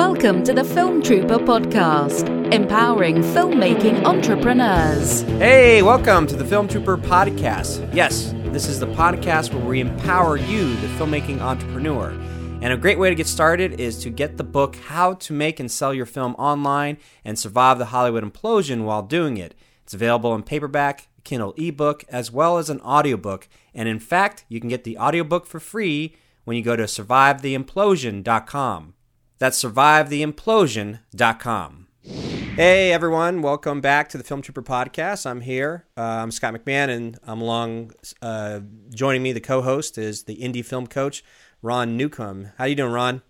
Welcome to the Film Trooper Podcast, empowering filmmaking entrepreneurs. Hey, welcome to the Film Trooper Podcast. Yes, this is the podcast where we empower you, the filmmaking entrepreneur. And a great way to get started is to get the book, How to Make and Sell Your Film Online and Survive the Hollywood Implosion While Doing It. It's available in paperback, Kindle ebook, as well as an audiobook. And in fact, you can get the audiobook for free when you go to survivetheimplosion.com. That's survivetheimplosion.com. Hey, everyone. Welcome back to the Film Trooper Podcast. I'm here. I'm Scott McMahon, and I'm along. Joining me, the co-host, is the indie film coach, Ron Newcomb. How you doing, Ron?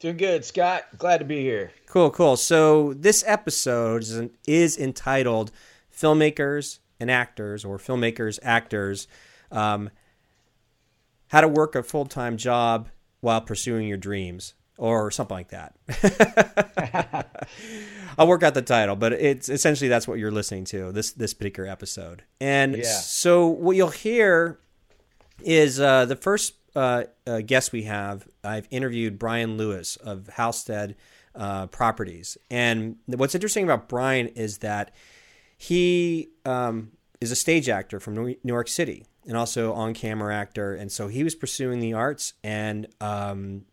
Doing good, Scott. Glad to be here. Cool. So this episode is entitled Filmmakers and Actors, or Filmmakers, Actors, How to Work a Full-Time Job While Pursuing Your Dreams, or something like that. I'll work out the title, but it's essentially that's what you're listening to, this particular episode. And So what you'll hear is the first guest we have. I've interviewed Brian Lewis of Halstead Properties. And what's interesting about Brian is that he is a stage actor from New York City and also on-camera actor. And so he was pursuing the arts and, and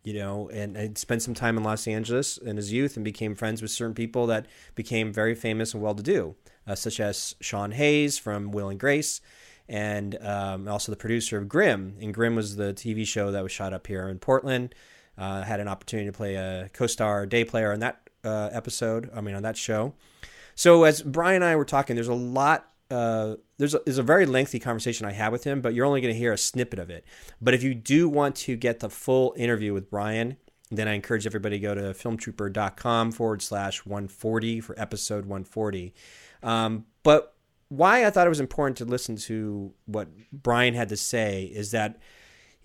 spent some time in Los Angeles in his youth and became friends with certain people that became very famous and well-to-do, such as Sean Hayes from Will and Grace and also the producer of Grimm. And Grimm was the TV show that was shot up here in Portland. Had an opportunity to play a co-star day player on that on that show. So as Brian and I were talking, there's a lot. There's a very lengthy conversation I had with him, but you're only going to hear a snippet of it. But if you do want to get the full interview with Brian, then I encourage everybody to go to filmtrooper.com /140 for episode 140. But why I thought it was important to listen to what Brian had to say is that,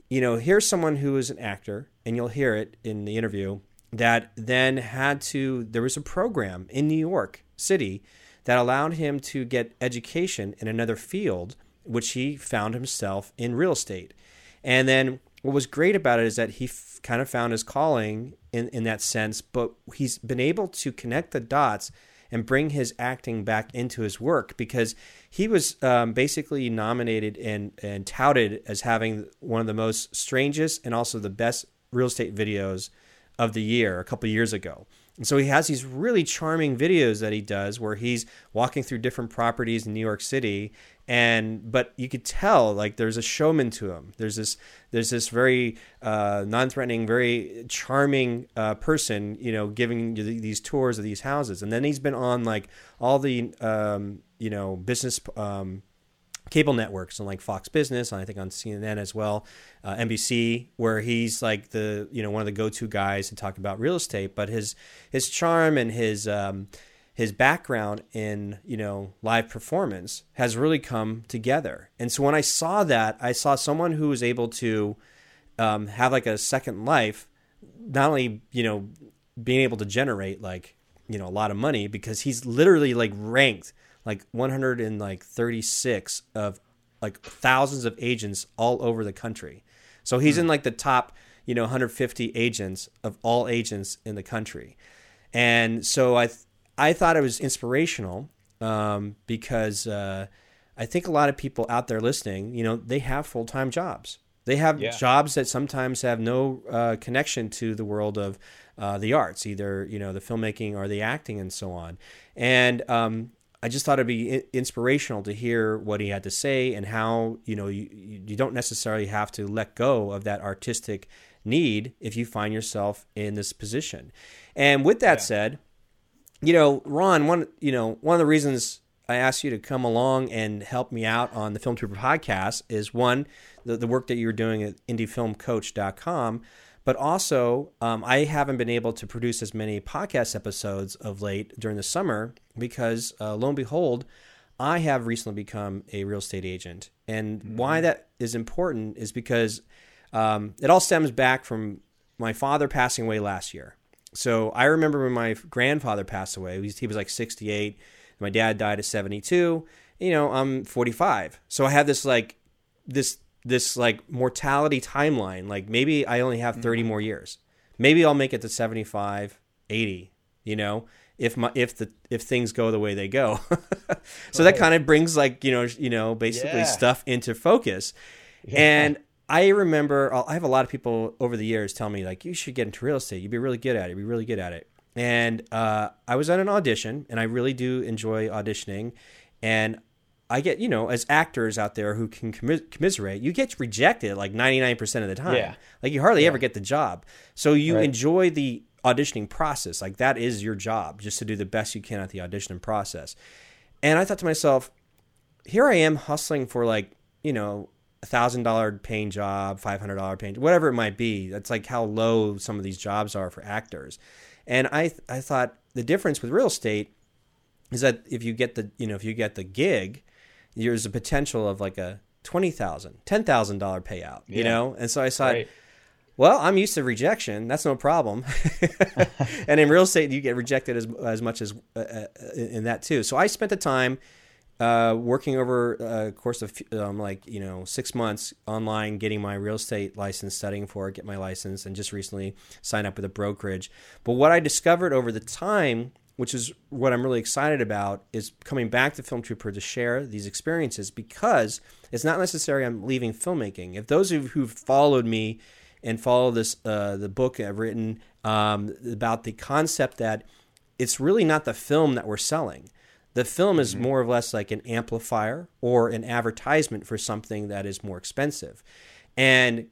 here's someone who is an actor, and you'll hear it in the interview, that then there was a program in New York City that allowed him to get education in another field, which he found himself in real estate. And then what was great about it is that he kind of found his calling in that sense, but he's been able to connect the dots and bring his acting back into his work, because he was basically nominated and touted as having one of the most strangest and also the best real estate videos of the year a couple of years ago. And so he has these really charming videos that he does where he's walking through different properties in New York City, but you could tell there's a showman to him. There's this very non-threatening, very charming person, giving you these tours of these houses. And then he's been on all the business cable networks and Fox Business, and I think on CNN as well, NBC, where he's one of the go-to guys to talk about real estate. But his charm and his background in live performance has really come together. And so when I saw that, I saw someone who was able to have a second life, not only being able to generate a lot of money, because he's literally ranked 136 of thousands of agents all over the country. So he's in the top, 150 agents of all agents in the country. And so I thought it was inspirational because I think a lot of people out there listening, they have full-time jobs. They have jobs that sometimes have no connection to the world of the arts, either, the filmmaking or the acting and so on. And, I just thought it'd be inspirational to hear what he had to say and how, you don't necessarily have to let go of that artistic need if you find yourself in this position. And with that said, Ron, one of the reasons I asked you to come along and help me out on the Film Trooper Podcast is one, the work that you were doing at IndieFilmCoach.com, but also, I haven't been able to produce as many podcast episodes of late during the summer because, lo and behold, I have recently become a real estate agent. And why that is important is because it all stems back from my father passing away last year. So I remember when my grandfather passed away. He was 68. My dad died at 72. I'm 45. So I have this mortality timeline. Maybe I only have 30 more years. Maybe I'll make it to 75. 80, you know, if things go the way they go. So right. That kind of brings like, you know, basically stuff into focus. Yeah. And I remember, I have a lot of people over the years tell me like, you should get into real estate. You'd be really good at it. You'd be really good at it. And I was at an audition, and I really do enjoy auditioning. And I get, you know, as actors out there who can commiserate, you get rejected like 99% of the time. Yeah. Like you hardly ever get the job. So you enjoy the auditioning process. Like that is your job, just to do the best you can at the audition process. And I thought to myself, here I am hustling for like, you know, $1,000 paying job, $500 paying, whatever it might be. That's like how low some of these jobs are for actors. And I thought the difference with real estate is that if you get the, you know, if you get the gig, there's a potential of like a $20,000, $10,000 payout, you know? And so I thought, well, I'm used to rejection. That's no problem. And in real estate, you get rejected as much as in that too. So I spent the time working over a course of 6 months online, getting my real estate license, studying for it, get my license, and just recently signed up with a brokerage. But what I discovered over the time, which is what I'm really excited about, is coming back to Film Trooper to share these experiences, because it's not necessarily I'm leaving filmmaking. If those who've followed me and follow this, the book I've written about the concept that it's really not the film that we're selling. The film is more or less like an amplifier or an advertisement for something that is more expensive. And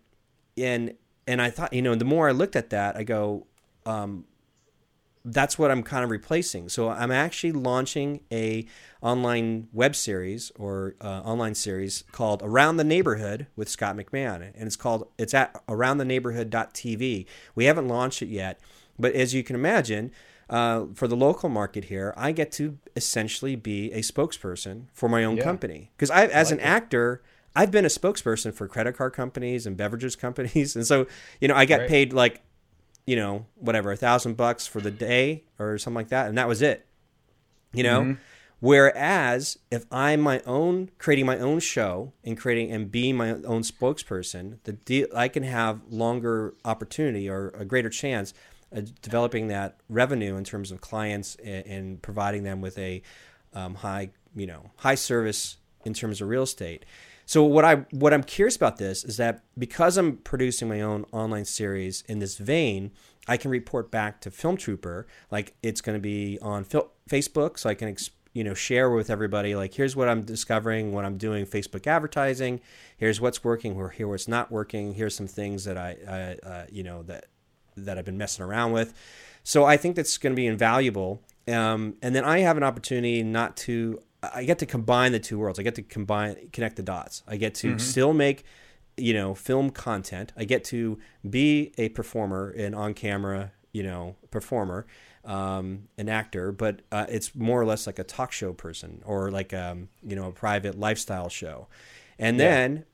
I thought, you know, the more I looked at that, I go, that's what I'm kind of replacing. So I'm actually launching a online web series or online series called Around the Neighborhood with Scott McMahon. And it's at aroundtheneighborhood.tv. We haven't launched it yet, but as you can imagine, for the local market here, I get to essentially be a spokesperson for my own company. Because as an actor, I've been a spokesperson for credit card companies and beverages companies. And so, you know, I got paid like, you know, whatever, $1,000 for the day or something like that. And that was it, you know, whereas if I'm creating my own show and being my own spokesperson, I can have longer opportunity or a greater chance of developing that revenue in terms of clients and providing them with a high service in terms of real estate. So what I'm curious about this is that because I'm producing my own online series in this vein, I can report back to Film Trooper. Like it's going to be on Facebook, so I can share with everybody. Like here's what I'm discovering when I'm doing Facebook advertising. Here's what's working, or here what's not working. Here's some things that I I've been messing around with. So I think that's going to be invaluable. And then I have an opportunity I get to combine the two worlds. I get to connect the dots. I get to still make, film content. I get to be a performer, an on-camera, performer, an actor, but it's more or less like a talk show person or like, a private lifestyle show. And then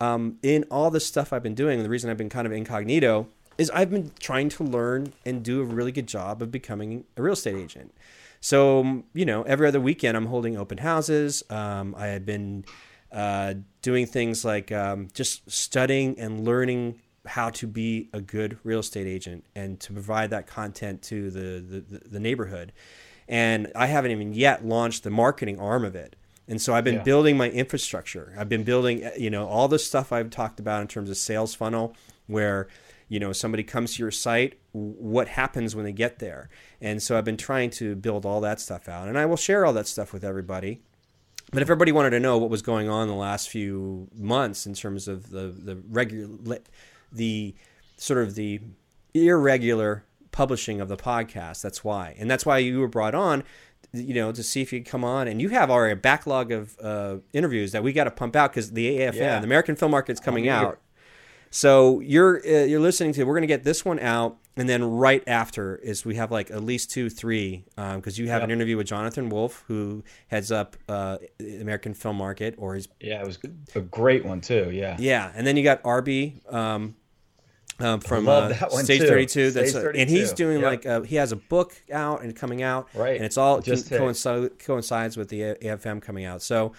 in all the stuff I've been doing, the reason I've been kind of incognito is I've been trying to learn and do a really good job of becoming a real estate agent. So, every other weekend I'm holding open houses. I had been doing things like just studying and learning how to be a good real estate agent and to provide that content to the neighborhood. And I haven't even yet launched the marketing arm of it. And so I've been building my infrastructure. I've been building, all the stuff I've talked about in terms of sales funnel where – somebody comes to your site, what happens when they get there? And so I've been trying to build all that stuff out. And I will share all that stuff with everybody. But if everybody wanted to know what was going on the last few months in terms of the irregular publishing of the podcast, that's why. And that's why you were brought on, to see if you come on. And you have already a backlog of interviews that we got to pump out because the AFM, the American Film Market, is coming out. So you're listening to, we're going to get this one out, and then right after is we have like at least 2, 3, because you have an interview with Jonathan Wolf, who heads up American Film Market, or he's it was a great one too, yeah, and then you got Arby from Stage 32, that's 32. And he's doing like he has a book out and coming out, right, and it's all coincides with the AFM coming out, so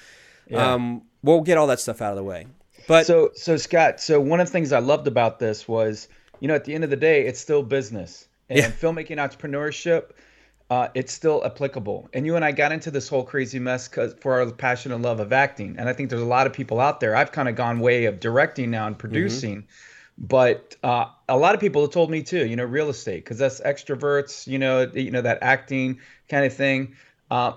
we'll get all that stuff out of the way. But so Scott, one of the things I loved about this was, at the end of the day, it's still business. and filmmaking entrepreneurship, it's still applicable. And you and I got into this whole crazy mess for our passion and love of acting. And I think there's a lot of people out there. I've kind of gone way of directing now and producing. But a lot of people have told me too, you know, real estate, because that's extroverts, you know, that acting kind of thing.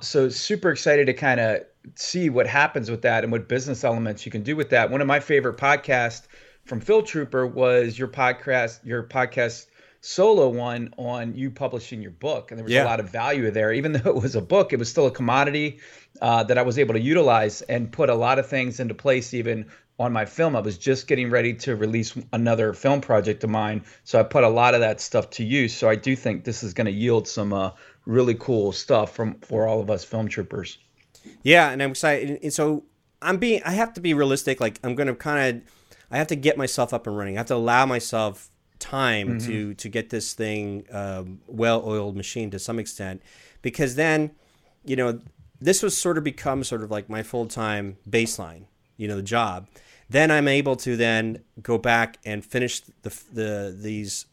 So super excited to kind of see what happens with that and what business elements you can do with that. One of my favorite podcasts from Phil Trooper was your podcast solo one on you publishing your book. And there was a lot of value there. Even though it was a book, it was still a commodity that I was able to utilize and put a lot of things into place. Even on my film, I was just getting ready to release another film project of mine. So I put a lot of that stuff to use. So I do think this is going to yield some really cool stuff for all of us film troopers. Yeah, and I'm excited. And so I have to be realistic. Like I have to get myself up and running. I have to allow myself time to get this thing well-oiled machine to some extent, because then, you know, this was become like my full-time baseline, you know, the job. Then I'm able to then go back and finish these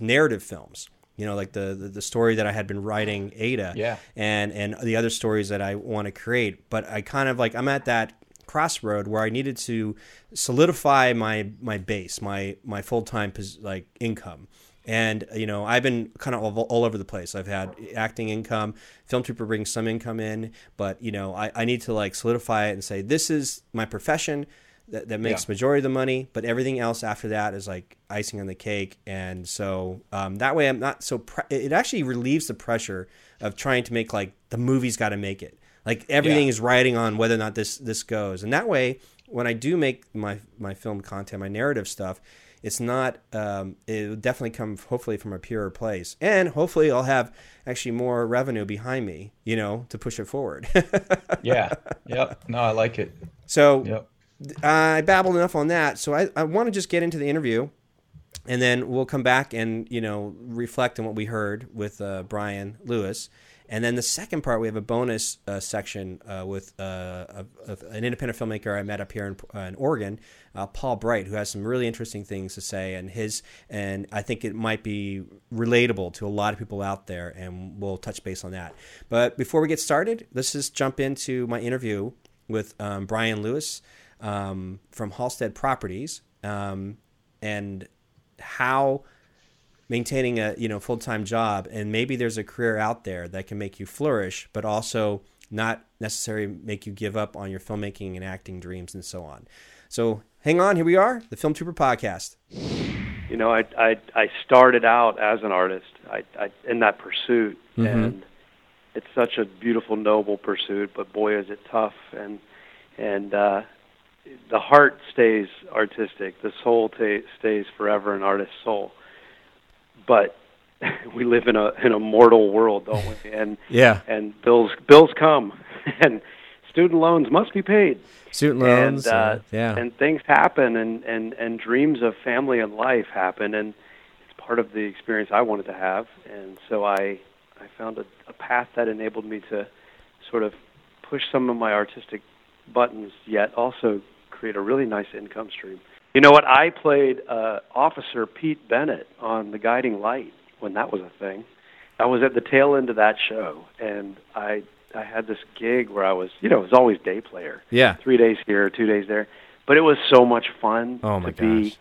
narrative films. You know, like the story that I had been writing, Ada, and the other stories that I want to create. But I kind of I'm at that crossroad where I needed to solidify my base, my full-time income. And, you know, I've been kind of all over the place. I've had acting income. Film Trooper brings some income in. But, you know, I need to solidify it and say, this is my profession that makes majority of the money. But everything else after that is icing on the cake. And so that way I'm not so it actually relieves the pressure of trying to make the movie's got to make it. Everything is riding on whether or not this goes. And that way, when I do make my film content, my narrative stuff, it's not it will definitely come hopefully from a purer place. And hopefully I'll have actually more revenue behind me, you know, to push it forward. Yeah. Yep. No, I like it. So I babbled enough on that. So I want to just get into the interview, and then we'll come back and, you know, reflect on what we heard with Brian Lewis. And then the second part, we have a bonus section with an independent filmmaker I met up here in Oregon, Paul Bright, who has some really interesting things to say, and I think it might be relatable to a lot of people out there, and we'll touch base on that. But before we get started, let's just jump into my interview with Brian Lewis from Halstead Properties, and how maintaining a, you know, full-time job, and maybe there's a career out there that can make you flourish, but also not necessarily make you give up on your filmmaking and acting dreams and so on. So hang on, here we are, the Film Trooper Podcast. You know, I started out as an artist in that pursuit, and it's such a beautiful, noble pursuit, but boy, is it tough. And the heart stays artistic. The soul stays forever an artist's soul. But we live in a mortal world, don't we? And and bills come, and student loans must be paid. Student loans, and things happen, and dreams of family and life happen, and it's part of the experience I wanted to have, and so I found a path that enabled me to sort of push some of my artistic buttons, yet also create a really nice income stream. You know what? I played Officer Pete Bennett on The Guiding Light when that was a thing. I was at the tail end of that show, and I had this gig where I was, you know, it was always day player. Yeah. 3 days here, 2 days there. But it was so much fun be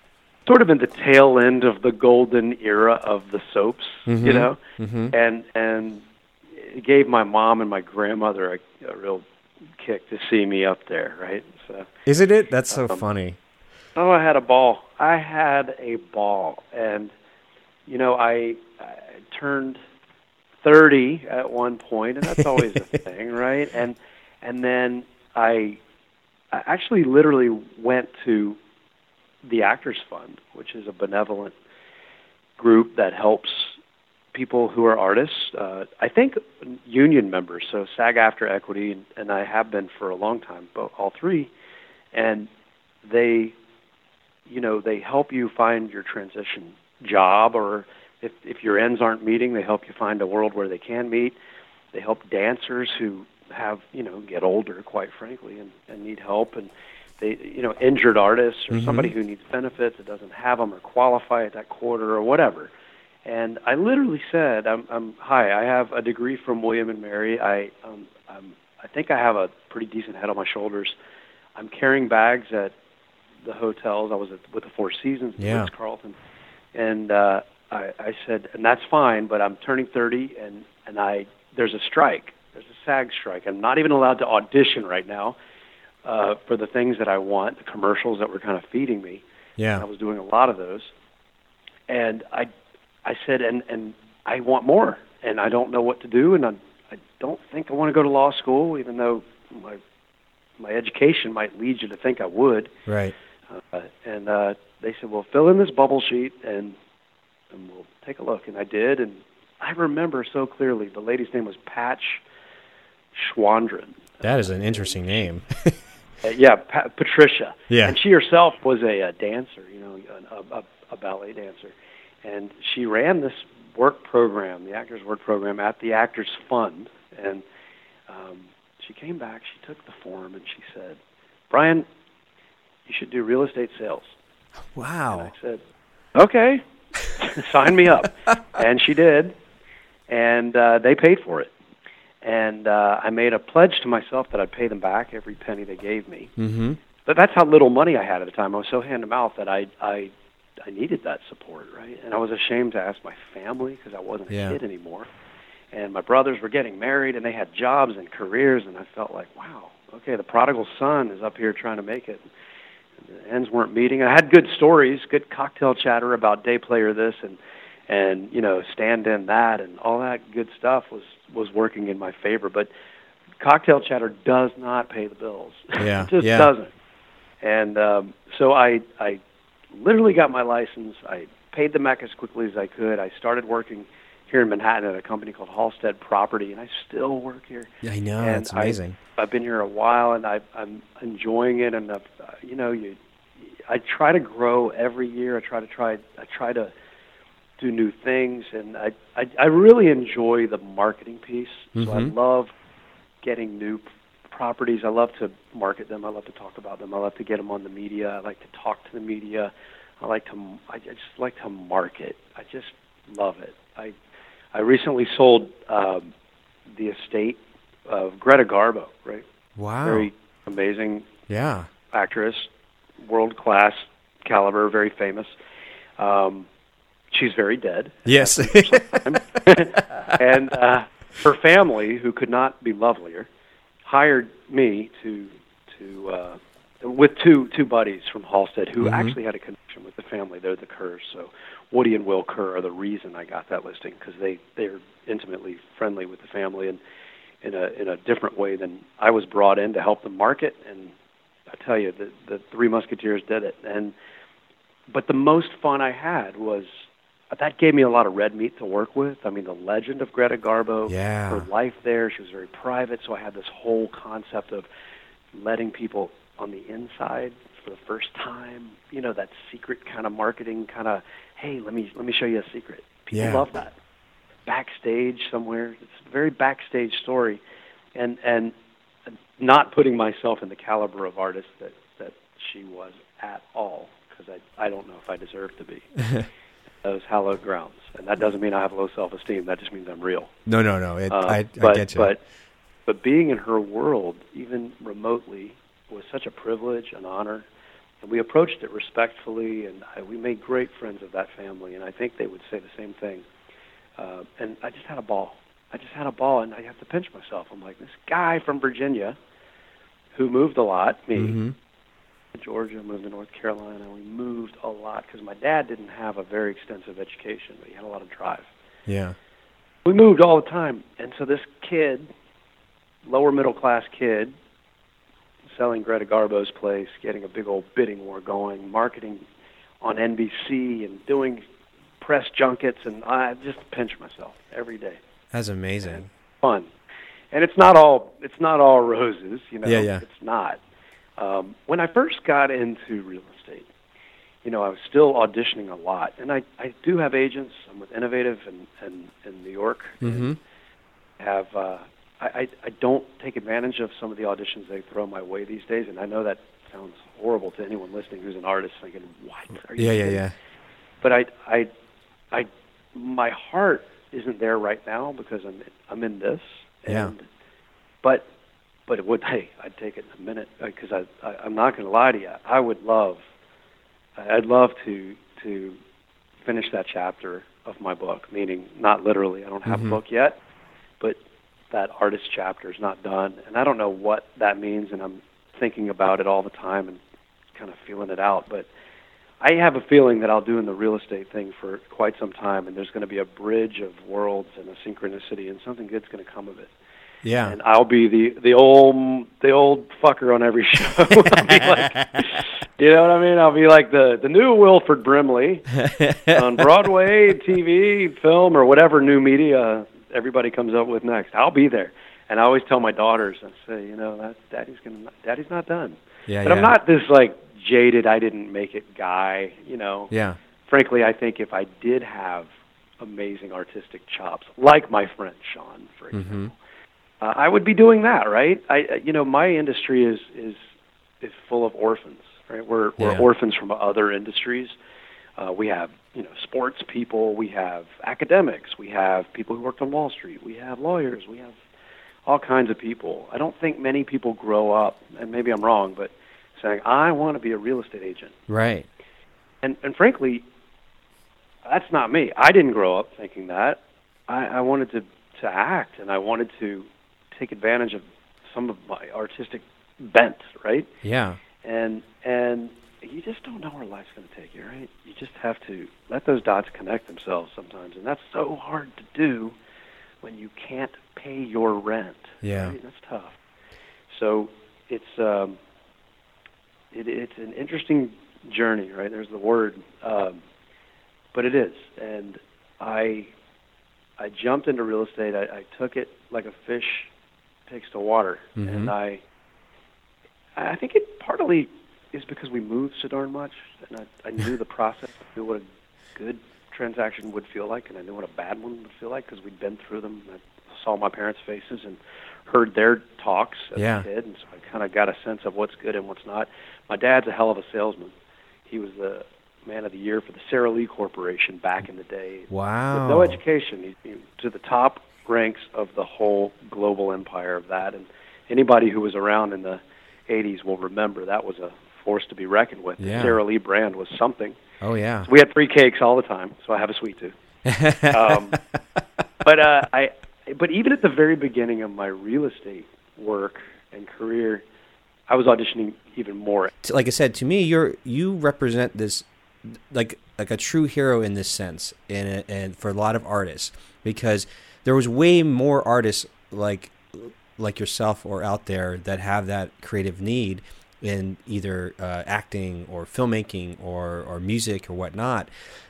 sort of in the tail end of the golden era of the soaps, you know? And it gave my mom and my grandmother a real kick to see me up there, right? So, isn't it? That's so funny. Oh, I had a ball. And, you know, I turned 30 at one point, and that's always a thing, right? And then I actually literally went to the Actors Fund, which is a benevolent group that helps people who are artists, I think union members, so SAG-AFTRA Equity, and I have been for a long time, all three, and they... You know, they help you find your transition job, or if your ends aren't meeting, they help you find a world where they can meet. They help dancers who have, you know, get older, quite frankly, and need help. And they, you know, injured artists or somebody who needs benefits that doesn't have them or qualify at that quarter or whatever. And I literally said, "Hi, I have a degree from William and Mary. I think I have a pretty decent head on my shoulders. I'm carrying bags at the hotels. I was with the Four Seasons, Prince Carleton, and I said, and that's fine. But I'm turning 30, and there's a strike. There's a SAG strike. I'm not even allowed to audition right now for the things that I want, the commercials that were kind of feeding me. Yeah, I was doing a lot of those, and I said, and I want more, and I don't know what to do, and I don't think I want to go to law school, even though my education might lead you to think I would. Right. And they said, well, fill in this bubble sheet, and we'll take a look. And I did, and I remember so clearly the lady's name was Patch Schwandrin. That is an interesting name. Patricia. Yeah. And she herself was a dancer, you know, a ballet dancer. And she ran this work program, the Actors Work Program, at the Actors Fund. And she came back, she took the form, and she said, Brian, you should do real estate sales. Wow. And I said, okay, sign me up. And she did, and they paid for it. And I made a pledge to myself that I'd pay them back every penny they gave me. Mm-hmm. But that's how little money I had at the time. I was so hand-to-mouth that I needed that support, right? And I was ashamed to ask my family because I wasn't a kid anymore. And my brothers were getting married, and they had jobs and careers, and I felt like, wow, okay, the prodigal son is up here trying to make it. And the ends weren't meeting. I had good stories, good cocktail chatter about day player this and you know, stand-in that, and all that good stuff was working in my favor. But cocktail chatter does not pay the bills. Yeah, it just doesn't. And so I literally got my license. I paid them back as quickly as I could. I started working here in Manhattan at a company called Halstead Property, and I still work here. Yeah, I know. And that's amazing. I've been here a while, and I'm enjoying it. And I try to grow every year. I try to do new things, and I really enjoy the marketing piece. Mm-hmm. So I love getting new properties. I love to market them. I love to talk about them. I love to get them on the media. I like to talk to the media. I just like to market. I just love it. I recently sold the estate of Greta Garbo, right? Wow. Very amazing actress, world-class caliber, very famous. She's very dead. Yes. And her family, who could not be lovelier, hired me to with two buddies from Halstead who mm-hmm. actually had a connection with the family. They're the Kerrs, so Woody and Will Kerr are the reason I got that listing because they're intimately friendly with the family and in a different way than I was brought in to help them market. And I tell you, the Three Musketeers did it. But the most fun I had was that gave me a lot of red meat to work with. I mean, the legend of Greta Garbo, her life there, she was very private, so I had this whole concept of letting people on the inside for the first time, you know, that secret kind of marketing kind of, hey, let me show you a secret. People love that. Backstage somewhere. It's a very backstage story. And not putting myself in the caliber of artist that she was at all, because I don't know if I deserve to be. Those hallowed grounds. And that doesn't mean I have low self-esteem. That just means I'm real. No. I get you. But being in her world, even remotely, was such a privilege, an honor. And we approached it respectfully, and we made great friends of that family, and I think they would say the same thing. And I just had a ball. And I have to pinch myself. I'm like, this guy from Virginia who moved a lot, me, mm-hmm. Georgia, moved to North Carolina. We moved a lot because my dad didn't have a very extensive education, but he had a lot of drive. Yeah. We moved all the time. And so this kid, lower middle class kid, selling Greta Garbo's place, getting a big old bidding war going, marketing on NBC and doing press junkets, and I just pinch myself every day. That's amazing. And fun. And it's not all roses, you know. Yeah. It's not. When I first got into real estate, you know, I was still auditioning a lot. And I do have agents. I'm with Innovative in New York. Mm-hmm. I don't take advantage of some of the auditions they throw my way these days. And I know that sounds horrible to anyone listening who's an artist thinking, what are you doing? But I my heart isn't there right now because I'm in this. And, yeah. But it would, hey, I'd take it in a minute because I'm not going to lie to you. I'd love to finish that chapter of my book, meaning not literally. I don't have a book yet, but that artist chapter is not done. And I don't know what that means, and I'm thinking about it all the time and kind of feeling it out. But I have a feeling that I'll do in the real estate thing for quite some time, and there's going to be a bridge of worlds and a synchronicity, and something good's going to come of it. Yeah, and I'll be the old fucker on every show. I'll be like, you know what I mean? I'll be like the new Wilford Brimley on Broadway, TV, film, or whatever new media everybody comes up with next. I'll be there, and I always tell my daughters, I say, you know, Daddy's not done. Yeah, but yeah. I'm not this like jaded, I didn't make it guy. You know. Yeah. Frankly, I think if I did have amazing artistic chops, like my friend Sean, for example. Mm-hmm. I would be doing that, right? My industry is full of orphans, right? We're orphans from other industries. We have, sports people, we have academics, we have people who worked on Wall Street, we have lawyers, we have all kinds of people. I don't think many people grow up, and maybe I'm wrong, but saying, I want to be a real estate agent. Right. And frankly, that's not me. I didn't grow up thinking that. I wanted to act, and I wanted to take advantage of some of my artistic bent, right? Yeah. And you just don't know where life's going to take you, right? You just have to let those dots connect themselves sometimes, and that's so hard to do when you can't pay your rent. Yeah. Right? That's tough. So it's it's an interesting journey, right? There's the word, but it is, and I jumped into real estate. I took it like a fish takes to water, and I think it partly is because we moved so darn much, and I knew the process. I knew what a good transaction would feel like, and I knew what a bad one would feel like because we'd been through them. I saw my parents' faces and heard their talks as a kid, and so I kind of got a sense of what's good and what's not. My dad's a hell of a salesman. He was the Man of the Year for the Sarah Lee Corporation back in the day. Wow. With no education, to the top ranks of the whole global empire of that. And anybody who was around in the 80s will remember that was a force to be reckoned with. Yeah. The Sarah Lee brand was something. Oh, yeah. So we had free cakes all the time, so I have a sweet tooth. But even at the very beginning of my real estate work and career, I was auditioning even more. Like I said, to me, you represent this like a true hero in this sense, and for a lot of artists, because there was way more artists like yourself or out there that have that creative need in either acting or filmmaking or music or whatnot.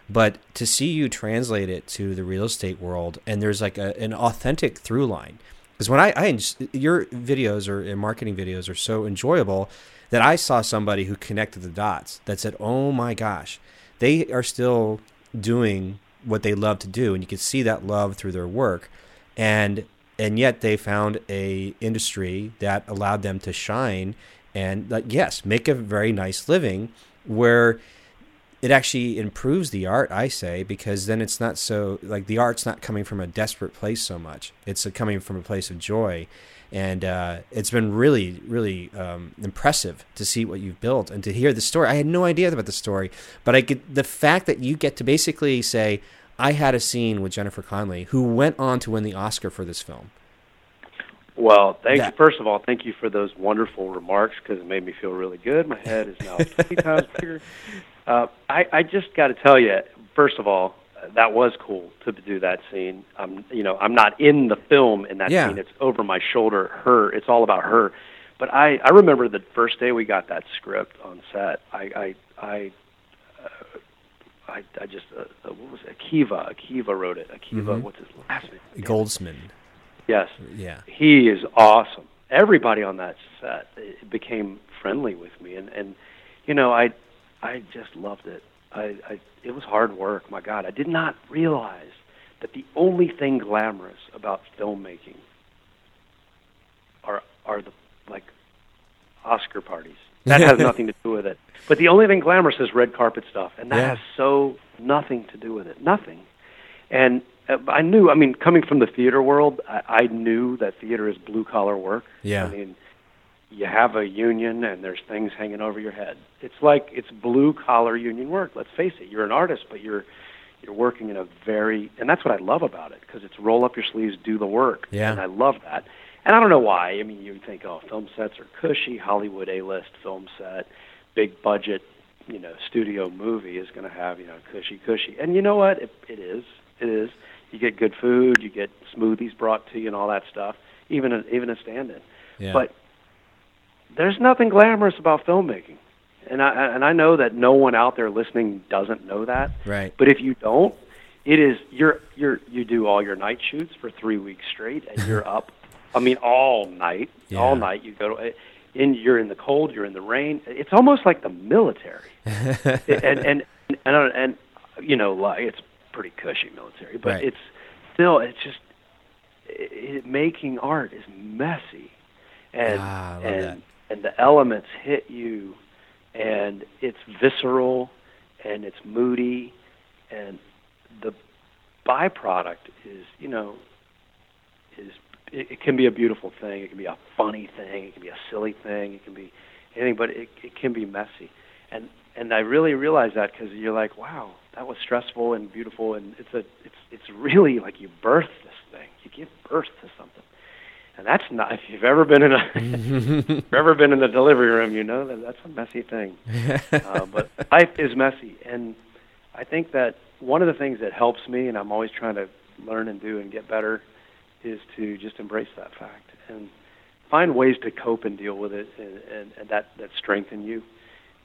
But to see you translate it to the real estate world, and there's like an authentic through line. Because when your videos or marketing videos are so enjoyable that I saw somebody who connected the dots that said, oh my gosh, they are still doing what they love to do. And you could see that love through their work. And yet they found a industry that allowed them to shine and, make a very nice living, where it actually improves the art, I say, because then it's not so, like, the art's not coming from a desperate place so much. It's coming from a place of joy. And it's been really, really impressive to see what you've built and to hear the story. I had no idea about the story, but I get the fact that you get to basically say, I had a scene with Jennifer Connelly, who went on to win the Oscar for this film. Well, thank you. First of all, thank you for those wonderful remarks, because it made me feel really good. My head is now 20 times bigger. I just got to tell you, first of all, that was cool to do that scene. I'm not in the film in that scene. It's over my shoulder. It's all about her. But I remember the first day we got that script on set. What was it? Akiva wrote it. Akiva, what's his last name? Goldsman. Yes. Yeah. He is awesome. Everybody on that set became friendly with me, and I just loved it. It was hard work, my God. I did not realize that the only thing glamorous about filmmaking are the, like, Oscar parties. That has nothing to do with it. But the only thing glamorous is red carpet stuff, and that has so nothing to do with it. Nothing. And I knew, I mean, coming from the theater world, I knew that theater is blue-collar work. Yeah. I mean, you have a union, and there's things hanging over your head. It's like it's blue-collar union work. Let's face it. You're an artist, but you're working in a very, and that's what I love about it, because it's roll up your sleeves, do the work. Yeah. And I love that. And I don't know why. I mean, you think, oh, film sets are cushy, Hollywood A-list film set, big budget, you know, studio movie is going to have, you know, cushy. And you know what? It is. You get good food, you get smoothies brought to you and all that stuff, even a stand-in. Yeah. But there's nothing glamorous about filmmaking. And I know that no one out there listening doesn't know that. Right. But if you don't, it is you do all your night shoots for 3 weeks straight, and you're up. I mean, all night. Yeah. All night you go to. You're in the cold. You're in the rain. It's almost like the military. and you know, like, it's pretty cushy military, but right. It's still making art is messy, and the elements hit you, and it's visceral, and it's moody, and the byproduct is It can be a beautiful thing. It can be a funny thing. It can be a silly thing. It can be anything, but it can be messy. And I really realized that, because you're like, wow, that was stressful and beautiful, and it's really like you birth this thing. You give birth to something, and that's not. If you've ever been in the delivery room, you know that's a messy thing. But life is messy, and I think that one of the things that helps me, and I'm always trying to learn and do and get better, is to just embrace that fact and find ways to cope and deal with it, and that strengthen you,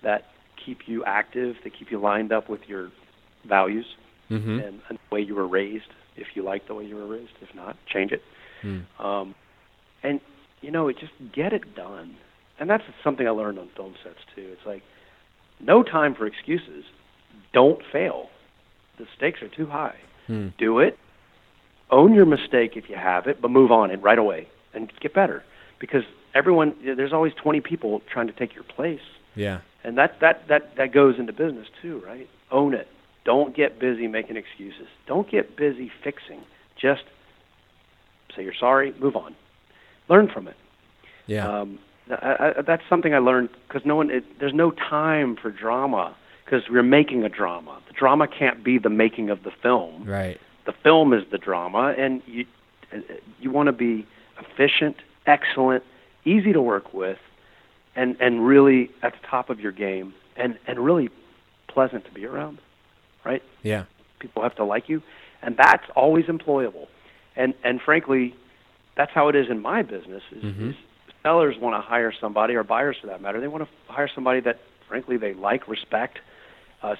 that keep you active, that keep you lined up with your values and the way you were raised. If you like the way you were raised, if not, change it. Mm. And, you know, just get it done. And that's something I learned on film sets, too. It's like, no time for excuses. Don't fail. The stakes are too high. Mm. Do it. Own your mistake if you have it, but move on and right away and get better, because there's always 20 people trying to take your place. Yeah. And that goes into business too, right? Own it. Don't get busy making excuses. Don't get busy fixing. Just say you're sorry, move on. Learn from it. Yeah. I that's something I learned, because there's no time for drama, because we're making a drama. The drama can't be the making of the film. Right. The film is the drama, and you want to be efficient, excellent, easy to work with, and really at the top of your game, and really pleasant to be around, right? Yeah. People have to like you, and that's always employable. And frankly, that's how it is in my business. Is sellers want to hire somebody, or buyers for that matter. They want to hire somebody that, frankly, they like, respect,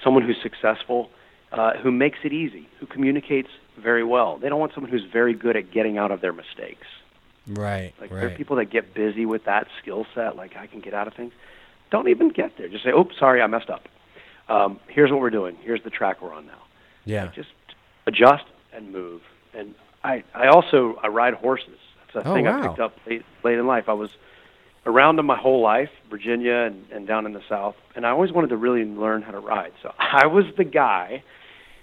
someone who's successful, who makes it easy, who communicates very well. They don't want someone who's very good at getting out of their mistakes. Right, like, right. There are people that get busy with that skill set, like, I can get out of things. Don't even get there. Just say, oops, sorry, I messed up. Here's what we're doing. Here's the track we're on now. Yeah. Like, just adjust and move. And I also ride horses. That's a thing I picked up late in life. I was around them my whole life, Virginia and down in the South, and I always wanted to really learn how to ride. So I was the guy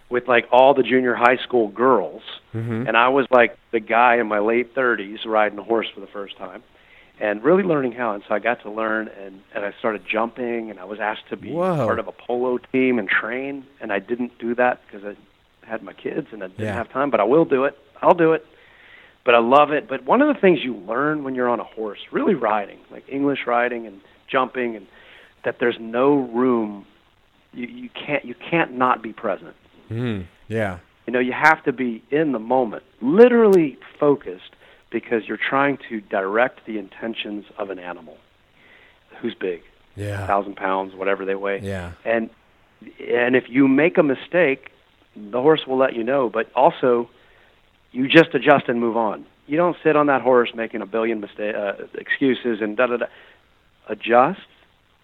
with, like, all the junior high school girls, and I was, like, the guy in my late 30s riding a horse for the first time and really learning how. And so I got to learn, and I started jumping, and I was asked to be part of a polo team and train, and I didn't do that because I had my kids and I didn't have time, but I will do it. I'll do it. But I love it. But one of the things you learn when you're on a horse, really riding, like English riding and jumping, and that there's no room. You can't not be present. Mm, yeah. You know, you have to be in the moment, literally focused, because you're trying to direct the intentions of an animal who's big, 1,000 pounds, whatever they weigh. Yeah. And if you make a mistake, the horse will let you know. But also, you just adjust and move on. You don't sit on that horse making a billion excuses and da-da-da. Adjust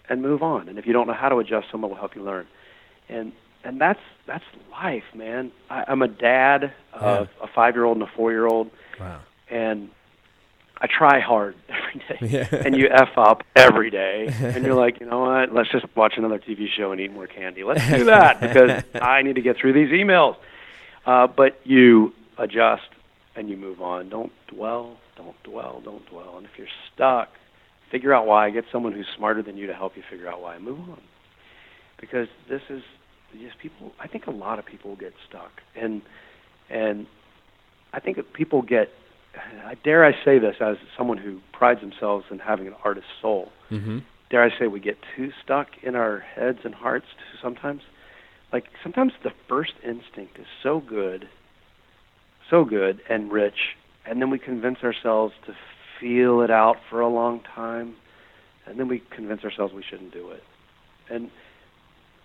and move on. And if you don't know how to adjust, someone will help you learn. And that's life, man. I'm a dad of a 5-year-old and a 4-year-old. Wow. And I try hard every day. Yeah. And you F up every day. And you're like, you know what, let's just watch another TV show and eat more candy. Let's do that, because I need to get through these emails. But you adjust and you move on. Don't dwell. And if you're stuck, figure out why. Get someone who's smarter than you to help you figure out why. Move on. Because this is just people. I think a lot of people get stuck. And I think people get, dare I say this as someone who prides themselves in having an artist's soul. Mm-hmm. Dare I say we get too stuck in our heads and hearts sometimes. Like sometimes the first instinct is so good and rich, and then we convince ourselves to feel it out for a long time, and then we convince ourselves we shouldn't do it. And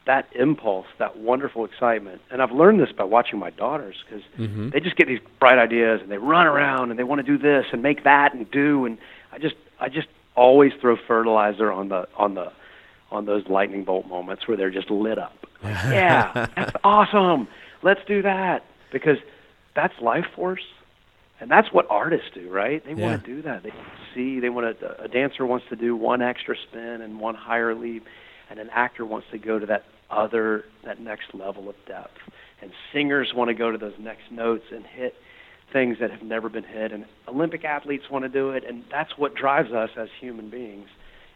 that impulse, that wonderful excitement, and I've learned this by watching my daughters, because mm-hmm. they just get these bright ideas, and they run around, and they want to do this, and make that, and do, and I just always throw fertilizer on those lightning bolt moments where they're just lit up. Like, yeah, that's awesome. Let's do that, because that's life force, and that's what artists do, right? They want to do that. They see. They want to. A dancer wants to do one extra spin and one higher leap, and an actor wants to go to that next level of depth, and singers want to go to those next notes and hit things that have never been hit, and Olympic athletes want to do it, and that's what drives us as human beings,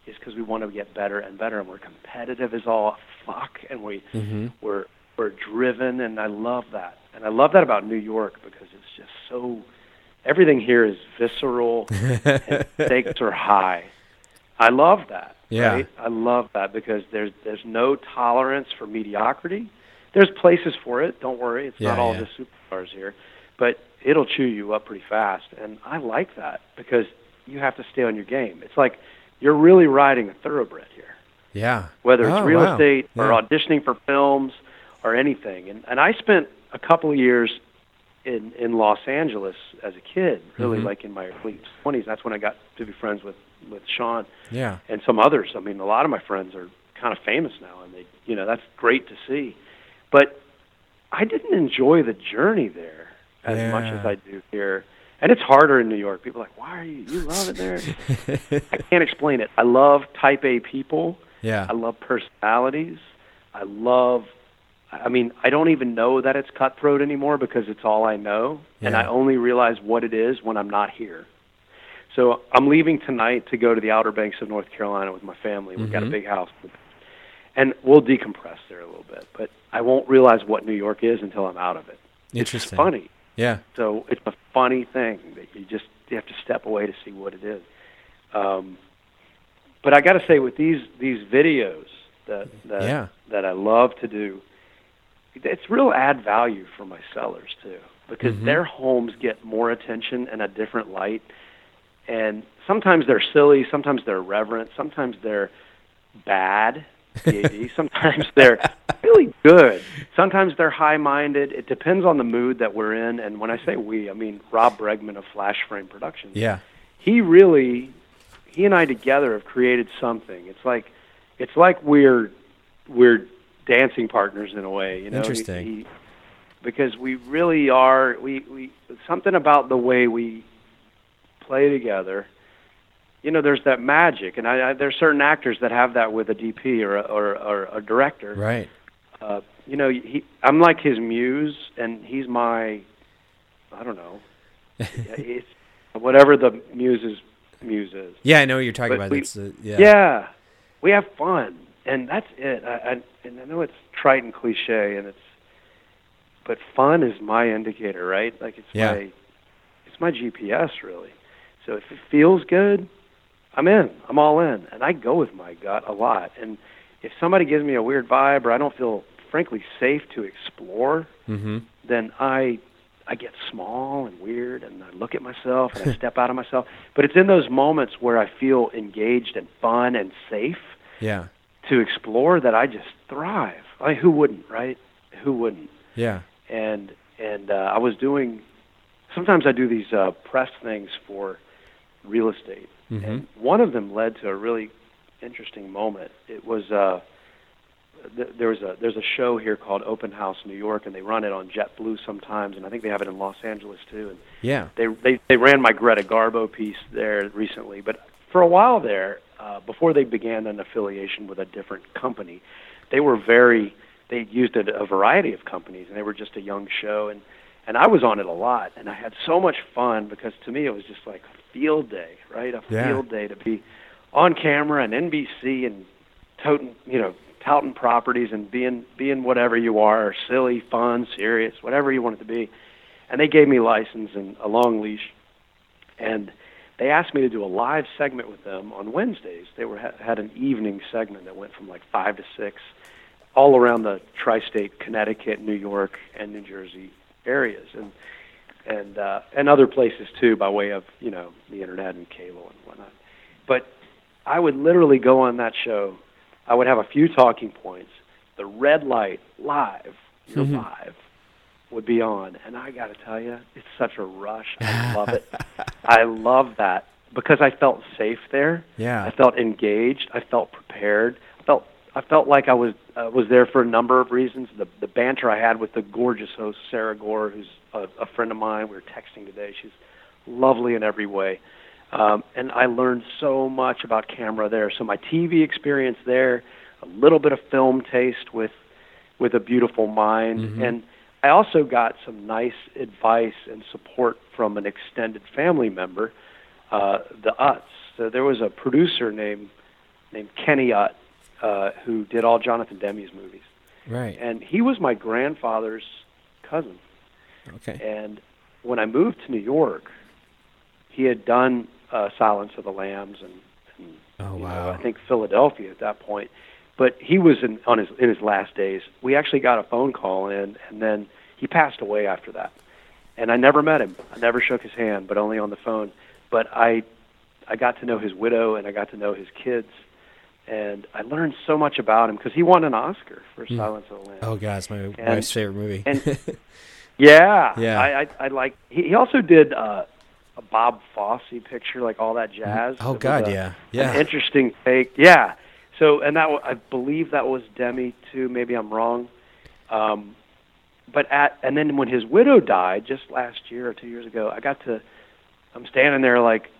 is because we want to get better and better, and we're competitive as all fuck, and we're driven, and I love that. And I love that about New York, because it's just so, everything here is visceral, and stakes are high. I love that. Yeah. Right? I love that, because there's no tolerance for mediocrity. There's places for it, don't worry. It's not all just superstars here. But it'll chew you up pretty fast, and I like that, because you have to stay on your game. It's like you're really riding a thoroughbred here. Yeah. Whether it's real estate or auditioning for films or anything. And I spent a couple of years in Los Angeles as a kid, really, like in my early 20s. That's when I got to be friends with Sean and some others. I mean, a lot of my friends are kind of famous now, and they, you know, that's great to see. But I didn't enjoy the journey there as much as I do here. And it's harder in New York. People are like, why are you love it there? I can't explain it. I love type A people. Yeah. I love personalities. I don't even know that it's cutthroat anymore, because it's all I know. Yeah. And I only realize what it is when I'm not here. So I'm leaving tonight to go to the Outer Banks of North Carolina with my family. We've got a big house. And we'll decompress there a little bit. But I won't realize what New York is until I'm out of it. Interesting. It's funny. Yeah. So it's a funny thing that you have to step away to see what it is. But I got to say, with these videos that I love to do, it's real add value for my sellers too, because their homes get more attention and a different light. And sometimes they're silly, sometimes they're irreverent, sometimes they're bad. Sometimes they're really good. Sometimes they're high-minded. It depends on the mood that we're in. And when I say we, I mean Rob Bregman of Flash Frame Productions. Yeah, he and I together have created something. It's like we're dancing partners in a way. You know, interesting. He, because we really are. We something about the way we play together. You know, there's that magic, and there's certain actors that have that with a DP or a director. Right. You know, I'm like his muse, and he's my, I don't know, it's whatever the muse's muse is. Yeah, I know what you're talking about. Yeah, we have fun, and that's it. And I know it's trite and cliche, but fun is my indicator, right? Like it's my GPS, really. So if it feels good, I'm in. I'm all in. And I go with my gut a lot. And if somebody gives me a weird vibe or I don't feel, frankly, safe to explore, then I get small and weird, and I look at myself, and I step out of myself. But it's in those moments where I feel engaged and fun and safe to explore that I just thrive. Like, who wouldn't, right? Who wouldn't? Yeah. And I was doing... Sometimes I do these press things for real estate. And one of them led to a really interesting moment. It was there's a show here called Open House New York, and they run it on JetBlue sometimes, and I think they have it in Los Angeles too. And they ran my Greta Garbo piece there recently, but for a while there, before they began an affiliation with a different company, they used a variety of companies, and they were just a young show. And I was on it a lot, and I had so much fun because to me it was just like a field day, right? A field day to be on camera and NBC and toting, you know, touting properties and being whatever you are, silly, fun, serious, whatever you want it to be. And they gave me license and a long leash, and they asked me to do a live segment with them on Wednesdays. They had an evening segment that went from like 5 to 6 all around the tri-state Connecticut, New York, and New Jersey areas, and other places too, by way of, you know, the internet and cable and whatnot. But I would literally go on that show. I would have a few talking points. The red light live, you're live, would be on, and I got to tell you, it's such a rush. I love it. I love that because I felt safe there. Yeah, I felt engaged. I felt prepared. I felt like I was there for a number of reasons. The banter I had with the gorgeous host, Sarah Gore, who's a friend of mine. We were texting today. She's lovely in every way. And I learned so much about camera there. So my TV experience there, a little bit of film taste with a beautiful mind. Mm-hmm. And I also got some nice advice and support from an extended family member, the Utts. So there was a producer named Kenny Utt, who did all Jonathan Demme's movies. Right. And he was my grandfather's cousin. Okay. And when I moved to New York, he had done Silence of the Lambs and know, I think Philadelphia at that point. But he was in his last days. We actually got a phone call in, and then he passed away after that. And I never met him. I never shook his hand, but only on the phone. But I got to know his widow, and I got to know his kids. And I learned so much about him because he won an Oscar for Silence of the Lambs. Oh, God, it's my wife's favorite movie. And yeah. I like. He also did a Bob Fosse picture, like all that jazz. Oh, God, yeah. An interesting take. Yeah. So, and that I believe that was Demme too. Maybe I'm wrong. But and then when his widow died just last year or 2 years ago, I'm standing there like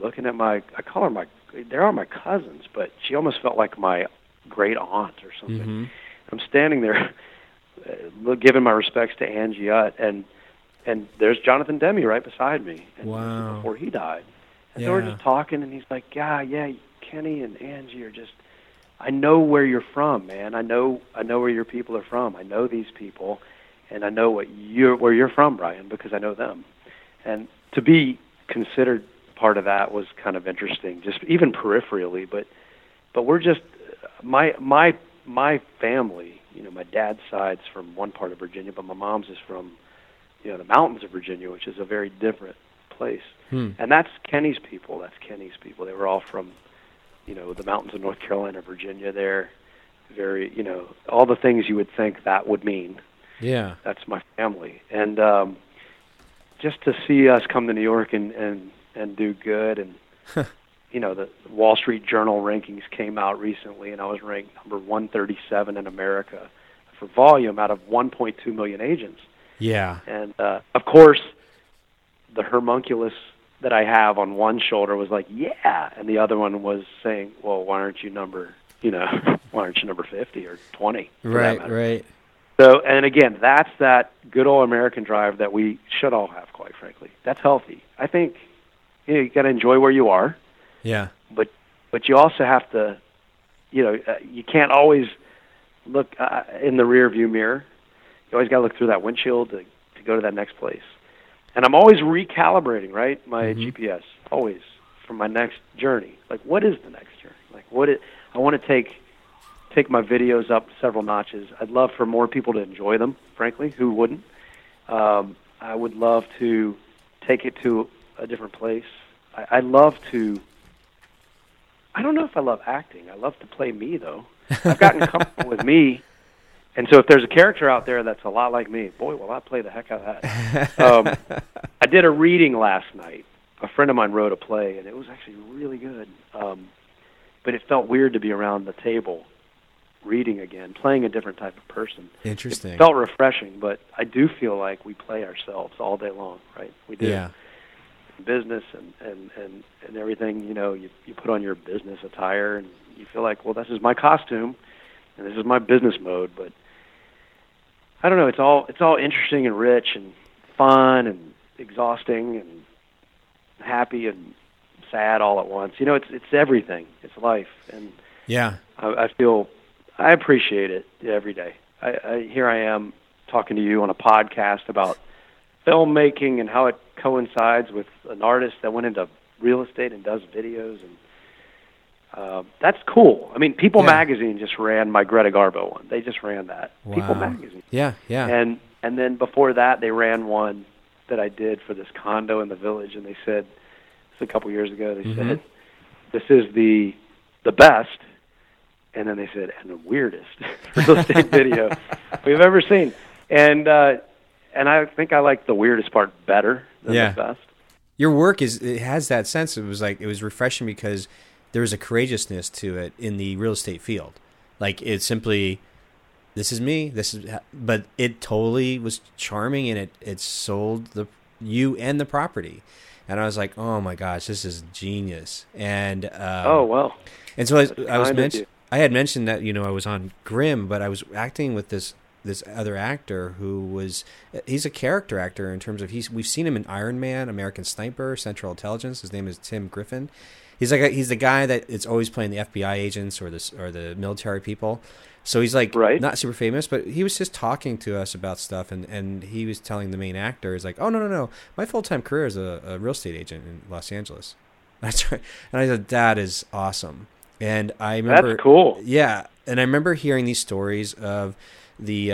looking at I call her they are my cousins, but she almost felt like my great aunt or something. Mm-hmm. I'm standing there giving my respects to Angie Utt, and there's Jonathan Demme right beside me. And wow. Before he died. And so we're just talking, and he's like, yeah, Kenny and Angie are just, I know where you're from, man. I know where your people are from. I know these people, and I know where you're from, Brian, because I know them. And to be considered part of that was kind of interesting, just even peripherally, but we're just my family, you know, my dad's side's from one part of Virginia, but my mom's is from, you know, the mountains of Virginia, which is a very different place. And that's Kenny's people. They were all from, you know, the mountains of North Carolina, Virginia. They're very, you know, all the things you would think that would mean. Yeah, that's my family. And just to see us come to New York and do good, and you know, the Wall Street Journal rankings came out recently, and I was ranked number 137 in America for volume out of 1.2 million agents. Yeah, and of course, the homunculus that I have on one shoulder was like, yeah, and the other one was saying, well, why aren't you number 50 or 20? Right. So, and again, that's that good old American drive that we should all have, quite frankly. That's healthy, I think. You know, you got to enjoy where you are. Yeah. But you also have to, you know, you can't always look in the rearview mirror. You always got to look through that windshield to go to that next place. And I'm always recalibrating, right? My GPS, always, for my next journey. Like, what is the next journey? Like, I want to take my videos up several notches. I'd love for more people to enjoy them, frankly. Who wouldn't? I would love to take it to a different place. I love to. I don't know if I love acting. I love to play me, though. I've gotten comfortable with me, and so if there's a character out there that's a lot like me, boy, will I play the heck out of that. I did a reading last night. A friend of mine wrote a play, and it was actually really good. But it felt weird to be around the table, reading again, playing a different type of person. Interesting. It felt refreshing, but I do feel like we play ourselves all day long, right? We do. Yeah. Business and everything, you know, you put on your business attire and you feel like, well, this is my costume and this is my business mode. But I don't know, it's all interesting and rich, and fun and exhausting and happy and sad all at once. You know, it's everything. It's life, and yeah, I feel I appreciate it every day. Here I am talking to you on a podcast about filmmaking and how it coincides with an artist that went into real estate and does videos, and that's cool. I mean, People Magazine just ran my Greta Garbo one. They just ran that. Wow. People Magazine. Yeah, yeah. And then before that, they ran one that I did for this condo in the village, and they said, a couple years ago, they mm-hmm. said, this is the best, and then they said, and the weirdest real estate video we've ever seen. And I think I like the weirdest part better than the best. Your work has that sense. It was refreshing because there was a courageousness to it in the real estate field. Like, it's simply, this is me, but it totally was charming, and it sold you and the property. And I was like, oh my gosh, this is genius. And oh wow. And so I had mentioned that, you know, I was on Grimm, but I was acting with this other actor he's a character actor in terms of we've seen him in Iron Man, American Sniper, Central Intelligence. His name is Tim Griffin. He's the guy that is always playing the FBI agents or the military people. So he's like not super famous, but he was just talking to us about stuff, and he was telling the main actor, he's like, oh no, my full time career is a real estate agent in Los Angeles. That's right. And I said, that is awesome. And I remember that's cool. Yeah, and I remember hearing these stories of the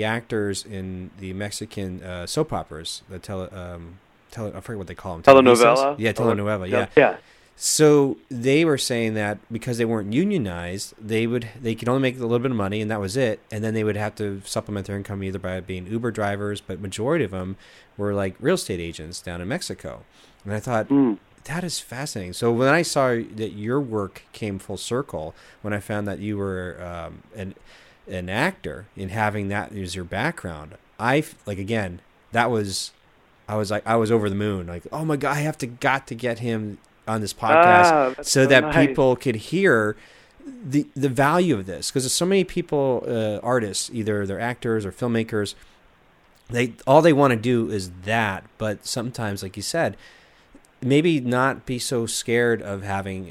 actors in the Mexican soap operas that I forget what they call them. Telenovela. Yeah, telenovela. Yeah. Yeah. So they were saying that because they weren't unionized, they could only make a little bit of money, and that was it. And then they would have to supplement their income either by being Uber drivers, but majority of them were like real estate agents down in Mexico. And I thought that is fascinating. So when I saw that your work came full circle, when I found that you were an actor and having that as your background, I was over the moon. Like, oh my God, I got to get him on this podcast so that people could hear the value of this. Because so many people, artists, either they're actors or filmmakers, all they want to do is that. But sometimes, like you said, maybe not be so scared of having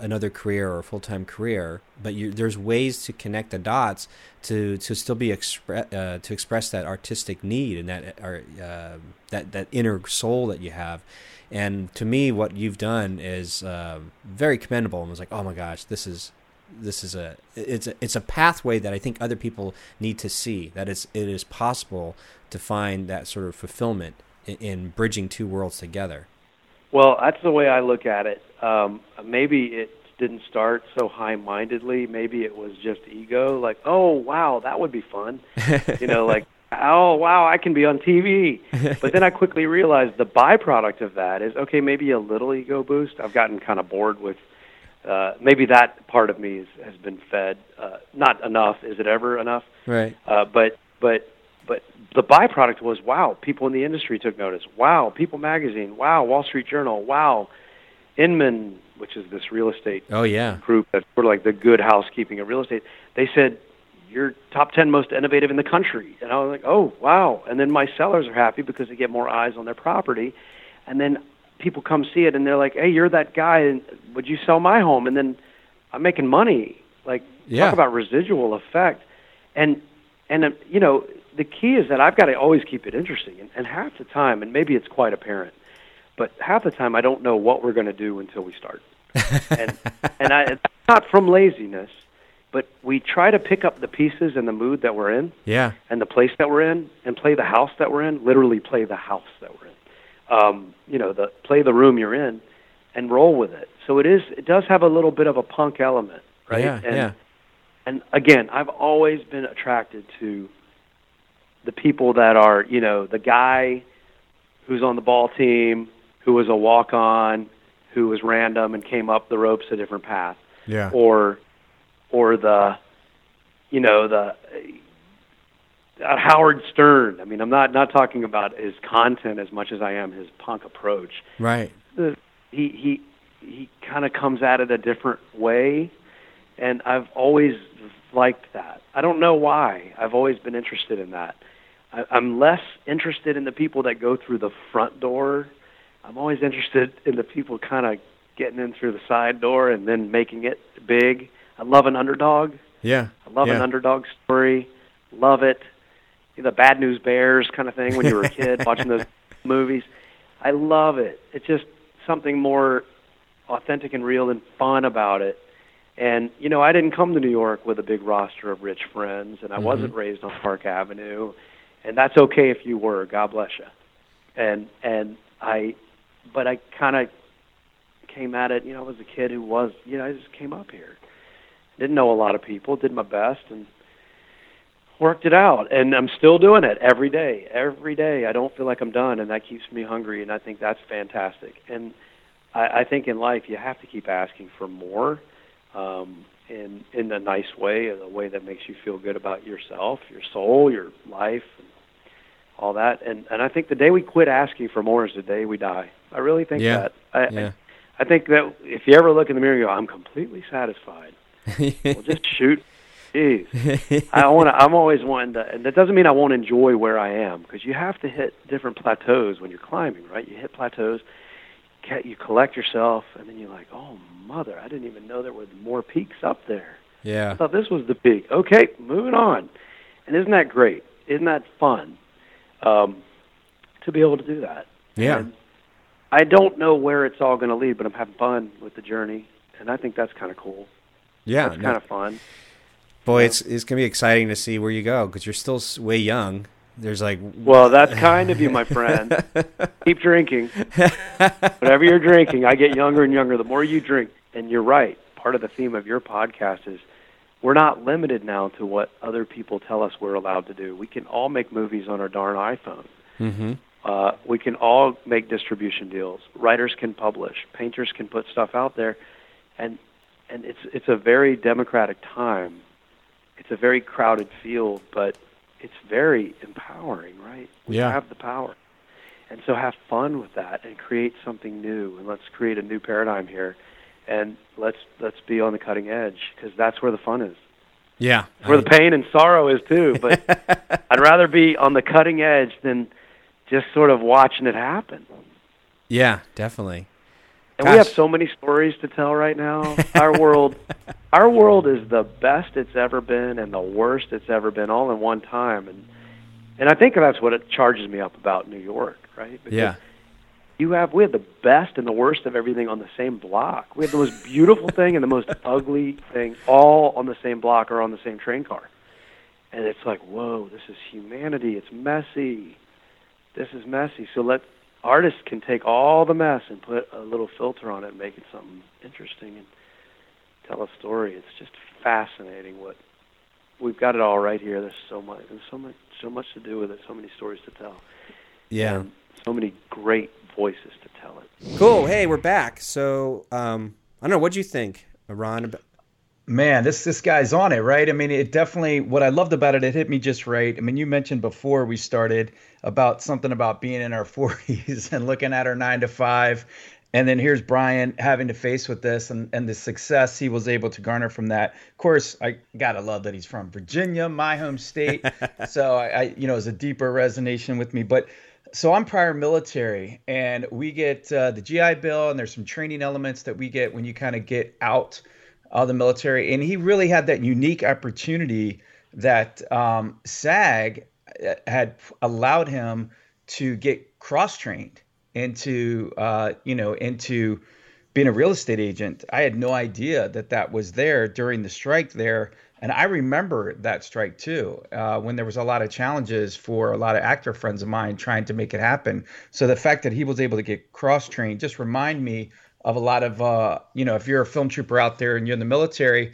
another career or a full-time career, but there's ways to connect the dots to still be to express that artistic need and that inner soul that you have. And to me, what you've done is very commendable. And was like, oh my gosh, it's a pathway that I think other people need to see, that it is possible to find that sort of fulfillment in bridging two worlds together. Well, that's the way I look at it. Maybe it didn't start so high-mindedly. Maybe it was just ego, like, oh, wow, that would be fun. You know, like, oh, wow, I can be on TV. But then I quickly realized the byproduct of that is, okay, maybe a little ego boost. I've gotten kind of bored with maybe that part of me has been fed. Not enough. Is it ever enough? Right. But the byproduct was, wow, people in the industry took notice. Wow, People Magazine. Wow, Wall Street Journal. Wow, Inman, which is this real estate group that's sort of like the good housekeeping of real estate. They said, you're top 10 most innovative in the country. And I was like, oh, wow. And then my sellers are happy because they get more eyes on their property. And then people come see it, and they're like, hey, you're that guy. And would you sell my home? And then I'm making money. Like, talk about residual effect. And you know, the key is that I've got to always keep it interesting. And half the time, and maybe it's quite apparent, but half the time I don't know what we're going to do until we start. And it's not from laziness, but we try to pick up the pieces and the mood that we're in and the place that we're in and play the house that we're in, literally play the house that we're in, you know, play the room you're in and roll with it. So it does have a little bit of a punk element, right? Yeah, and again, I've always been attracted to the people that are, you know, the guy who's on the ball team, who was a walk-on, who was random and came up the ropes a different path. Yeah. Or the, you know, the Howard Stern. I mean, I'm not talking about his content as much as I am his punk approach. Right. He kind of comes at it a different way, and I've always liked that. I don't know why. I've always been interested in that. I'm less interested in the people that go through the front door. I'm always interested in the people kind of getting in through the side door and then making it big. I love an underdog. Yeah. I love an underdog story. Love it. The Bad News Bears kind of thing when you were a kid watching those movies. I love it. It's just something more authentic and real and fun about it. And, you know, I didn't come to New York with a big roster of rich friends, and I wasn't raised on Park Avenue. And that's okay if you were. God bless you. But I kind of came at it, you know, I was a kid who was, you know, I just came up here. Didn't know a lot of people, did my best, and worked it out. And I'm still doing it every day. Every day I don't feel like I'm done, and that keeps me hungry, and I think that's fantastic. And I think in life you have to keep asking for more in a nice way, in a way that makes you feel good about yourself, your soul, your life, and all that. And I think the day we quit asking for more is the day we die. I really think that. I think that if you ever look in the mirror and go, I'm completely satisfied, well, just shoot. Jeez. I'm always wanting to, and that doesn't mean I won't enjoy where I am, because you have to hit different plateaus when you're climbing, right? You hit plateaus, you collect yourself, and then you're like, oh, mother, I didn't even know there were more peaks up there. Yeah. I thought this was the peak. Okay, moving on. And isn't that great? Isn't that fun to be able to do that? Yeah. And I don't know where it's all going to lead, but I'm having fun with the journey, and I think that's kind of cool. Yeah. It's kind of fun. Boy, it's going to be exciting to see where you go, because you're still way young. There's like... Well, that's kind of you, my friend. Keep drinking. Whatever you're drinking, I get younger and younger. The more you drink, and you're right, part of the theme of your podcast is we're not limited now to what other people tell us we're allowed to do. We can all make movies on our darn iPhone. Mm-hmm. We can all make distribution deals. Writers can publish. Painters can put stuff out there. And it's a very democratic time. It's a very crowded field, but it's very empowering, right? We have the power. And so have fun with that and create something new, and let's create a new paradigm here, and let's be on the cutting edge, because that's where the fun is. Yeah. Where the pain and sorrow is too, but I'd rather be on the cutting edge than just sort of watching it happen. Yeah, definitely. And we have so many stories to tell right now. Our world is the best it's ever been and the worst it's ever been, all in one time. And I think that's what it charges me up about New York, right? Because we have the best and the worst of everything on the same block. We have the most beautiful thing and the most ugly thing, all on the same block or on the same train car. And it's like, whoa, this is humanity. It's messy. This is messy. So artists can take all the mess and put a little filter on it and make it something interesting and tell a story. It's just fascinating. What we've got it all right here. There's so much to do with it, so many stories to tell. Yeah. And so many great voices to tell it. Cool. Hey, we're back. So, I don't know, what'd you think, Ron? Man, this guy's on it, right? I mean, it definitely, what I loved about it, it hit me just right. I mean, you mentioned before we started about something about being in our 40s and looking at our 9-to-5. And then here's Brian having to face with this and the success he was able to garner from that. Of course, I got to love that he's from Virginia, my home state. So I it was a deeper resonation with me. But so I'm prior military, and we get the GI Bill, and there's some training elements that we get when you kind of get out of the military. And he really had that unique opportunity that SAG had allowed him to get cross-trained into being a real estate agent. I had no idea that was there during the strike there. And I remember that strike too, when there was a lot of challenges for a lot of actor friends of mine trying to make it happen. So the fact that he was able to get cross-trained just remind me of a lot of, if you're a film trooper out there and you're in the military,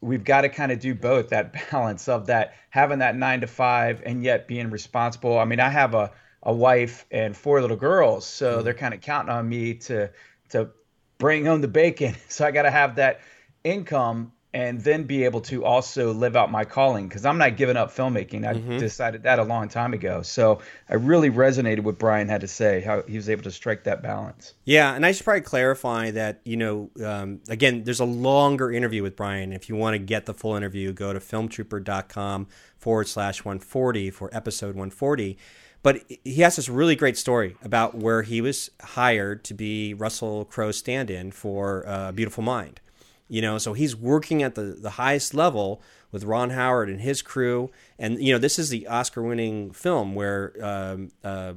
we've got to kind of do both, that balance of that, having that 9-to-5 and yet being responsible. I mean, I have a wife and 4 little girls, so they're kind of counting on me to bring home the bacon. So I got to have that income and then be able to also live out my calling, because I'm not giving up filmmaking. I decided that a long time ago. So I really resonated with Brian had to say, how he was able to strike that balance. Yeah, and I should probably clarify that, you know, again, there's a longer interview with Brian. If you want to get the full interview, go to filmtrooper.com/140 for episode 140. But he has this really great story about where he was hired to be Russell Crowe's stand-in for Beautiful Mind. You know, so he's working at the highest level with Ron Howard and his crew. And, you know, this is the Oscar-winning film where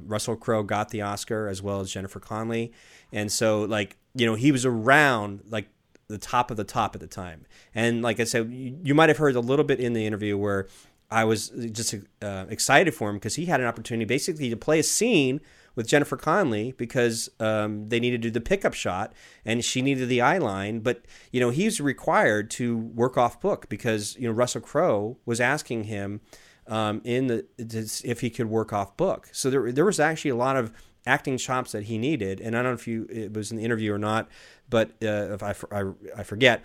Russell Crowe got the Oscar, as well as Jennifer Connelly. And so, like, you know, he was around, like, the top of the top at the time. And like I said, you might have heard a little bit in the interview where I was just excited for him because he had an opportunity basically to play a scene with Jennifer Connelly because they needed to do the pickup shot and she needed the eye line. But, you know, he's required to work off book because, you know, Russell Crowe was asking him if he could work off book. So there was actually a lot of acting chops that he needed. And I don't know if it was in the interview or not, but if I forget,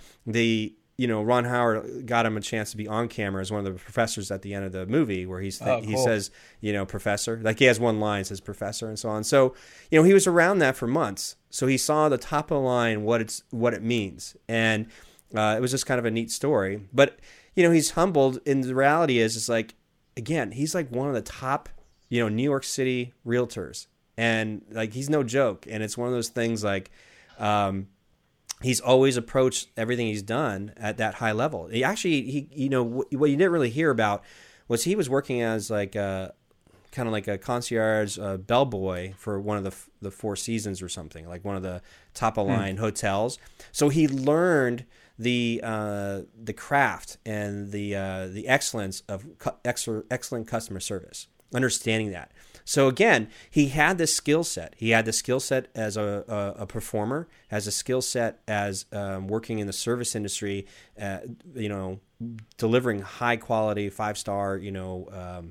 you know, Ron Howard got him a chance to be on camera as one of the professors at the end of the movie where he says, you know, professor, like he has one line, says professor and so on. So, you know, he was around that for months. So he saw the top of the line, what it means. And it was just kind of a neat story. But, you know, he's humbled. And the reality is, it's like, again, he's like one of the top, you know, New York City realtors. And like, he's no joke. And it's one of those things like, he's always approached everything he's done at that high level. He actually, you know, what you didn't really hear about was he was working as like a kind of like a concierge bellboy for one of the Four Seasons or something, like one of the top of line hotels. So he learned the craft and the excellence of excellent customer service, understanding that. So again, he had this skill set. He had the skill set as a performer, has a skill set as working in the service industry, you know, delivering high quality, 5-star, you know,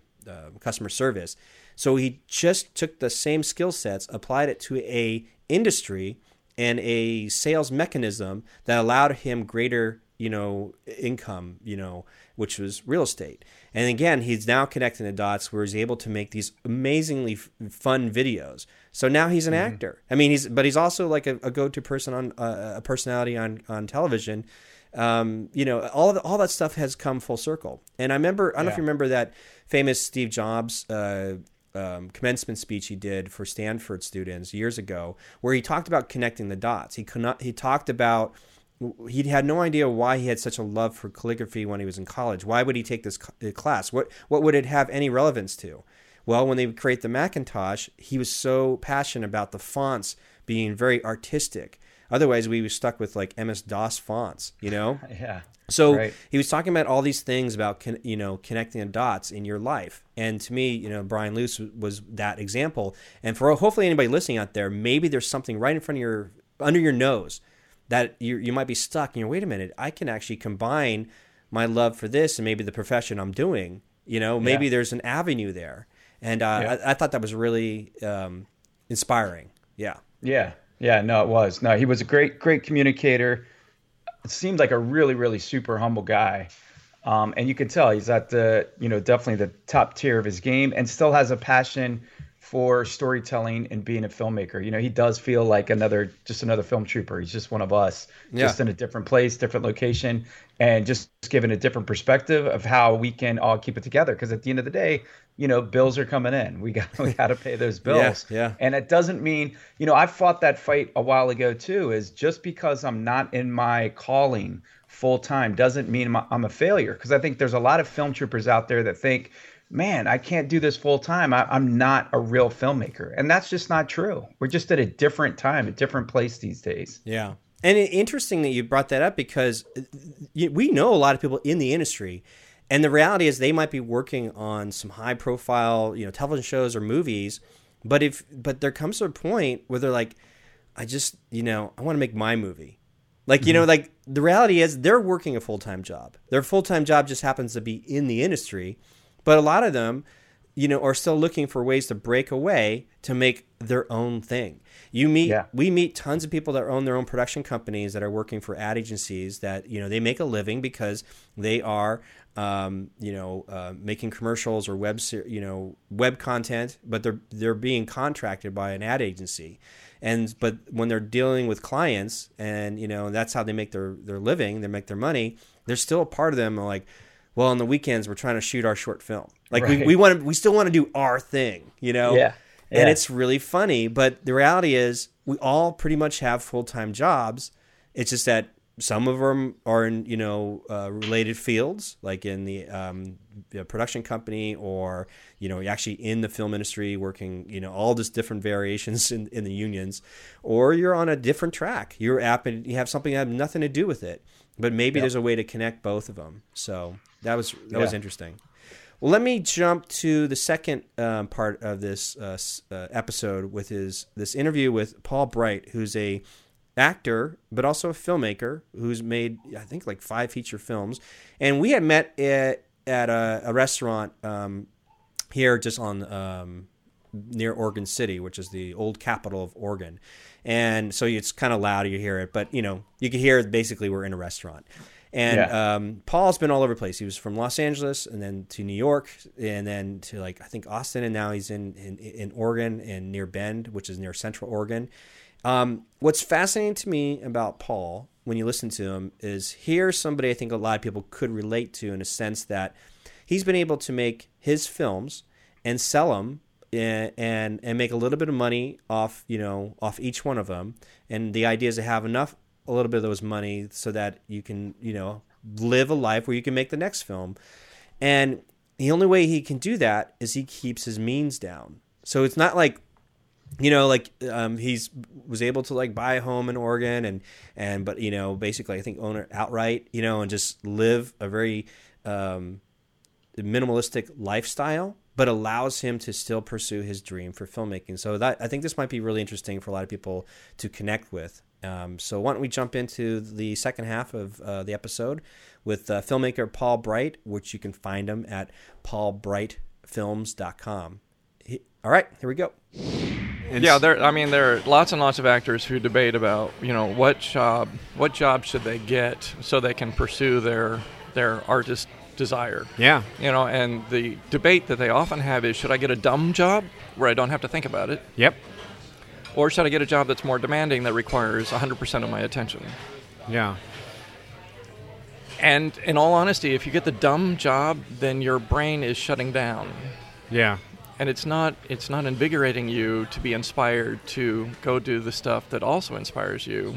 customer service. So he just took the same skill sets, applied it to a industry and a sales mechanism that allowed him greater, you know, income, you know, which was real estate. And again, he's now connecting the dots where he's able to make these amazingly fun videos. So now he's an actor. I mean, he's also like a go-to person on a personality on television. You know, all that stuff has come full circle. And I remember, I don't know if you remember that famous Steve Jobs commencement speech he did for Stanford students years ago, where he talked about connecting the dots. He talked about, he had no idea why he had such a love for calligraphy when he was in college. Why would he take this class? What would it have any relevance to? Well, when they would create the Macintosh, he was so passionate about the fonts being very artistic. Otherwise, we were stuck with like MS-DOS fonts, you know? So he was talking about all these things about, you know, connecting the dots in your life. And to me, you know, Brian Lewis was that example. And for hopefully anybody listening out there, maybe there's something right in front of under your nose that you might be stuck and you're, wait a minute, I can actually combine my love for this and maybe the profession I'm doing, you know, maybe there's an avenue there. And I thought that was really inspiring. No, it was. No, he was a great communicator. It seemed like a really, really super humble guy. And you could tell he's at the, you know, definitely the top tier of his game and still has a passion for storytelling and being a filmmaker. You know, he does feel like just another film trooper. He's just one of us, just in a different place, different location, and just given a different perspective of how we can all keep it together. Because at the end of the day, you know, bills are coming in. We got to pay those bills. And it doesn't mean, you know, I fought that fight a while ago too, is just because I'm not in my calling full time doesn't mean I'm a failure. Because I think there's a lot of film troopers out there that think, man, I can't do this full time. I'm not a real filmmaker. And that's just not true. We're just at a different time, a different place these days. Yeah. And interesting that you brought that up because we know a lot of people in the industry. And the reality is they might be working on some high profile, you know, television shows or movies. But there comes a point where they're like, I just, you know, I want to make my movie. Like, you know, like the reality is they're working a full time job. Their full time job just happens to be in the industry. But a lot of them, you know, are still looking for ways to break away to make their own thing. We meet tons of people that own their own production companies that are working for ad agencies that, you know, they make a living because they are, making commercials or web content, but they're being contracted by an ad agency. But when they're dealing with clients and, you know, that's how they make their living, they make their money. There's still a part of them like, well, on the weekends, we're trying to shoot our short film. Like right. we still want to do our thing, you know? Yeah. Yeah. And it's really funny, but the reality is we all pretty much have full-time jobs. It's just that some of them are in, related fields, like in the production company or, you know, actually in the film industry working, you know, all these different variations in the unions, or you're on a different track. You're app and you have something that has nothing to do with it, but maybe there's a way to connect both of them. So that was interesting. Well, let me jump to the second part of this episode with this interview with Paul Bright, who's a actor but also a filmmaker who's made I think like 5 feature films. And we had met at a restaurant here just on near Oregon City, which is the old capital of Oregon. And so it's kind of loud, you hear it, but you know you can hear basically we're in a restaurant. And Paul's been all over the place. He was from Los Angeles and then to New York and then to like I think Austin, and now he's in Oregon and near Bend, which is near Central Oregon. What's fascinating to me about Paul when you listen to him is here's somebody I think a lot of people could relate to in a sense that he's been able to make his films and sell them and make a little bit of money off each one of them. And the idea is to have enough a little bit of those money so that you can, you know, live a life where you can make the next film. And the only way he can do that is he keeps his means down. So it's not like, you know, like was able to like buy a home in Oregon but, you know, basically I think own it outright, you know, and just live a very minimalistic lifestyle, but allows him to still pursue his dream for filmmaking. So that I think this might be really interesting for a lot of people to connect with. So why don't we jump into the second half of the episode with filmmaker Paul Bright, which you can find him at paulbrightfilms.com. All right, here we go. There are lots and lots of actors who debate about, you know, what job should they get so they can pursue their artist desire. Yeah. You know, and the debate that they often have is, should I get a dumb job where I don't have to think about it? Yep. Or should I get a job that's more demanding that requires 100% of my attention? Yeah. And in all honesty, if you get the dumb job, then your brain is shutting down. Yeah. And it's not invigorating you to be inspired to go do the stuff that also inspires you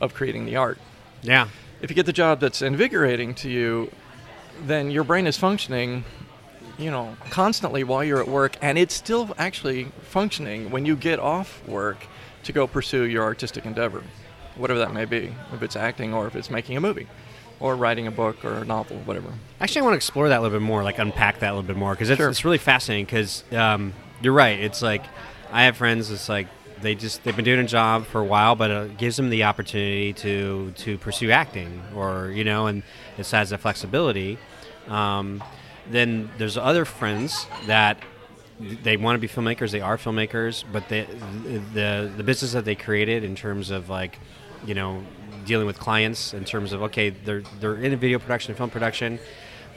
of creating the art. Yeah. If you get the job that's invigorating to you, then your brain is functioning, you know, constantly while you're at work, and it's still actually functioning when you get off work to go pursue your artistic endeavor, whatever that may be, if it's acting or if it's making a movie or writing a book or a novel, whatever. Actually, I want to explore that a little bit more, like unpack that a little bit more, because it's really fascinating because you're right. It's like I have friends, it's like they've been doing a job for a while, but it gives them the opportunity to pursue acting or, you know, and it has the flexibility. Then there's other friends that they want to be filmmakers, they are filmmakers, but the business that they created in terms of like, you know, dealing with clients in terms of, okay, they're in video production, film production,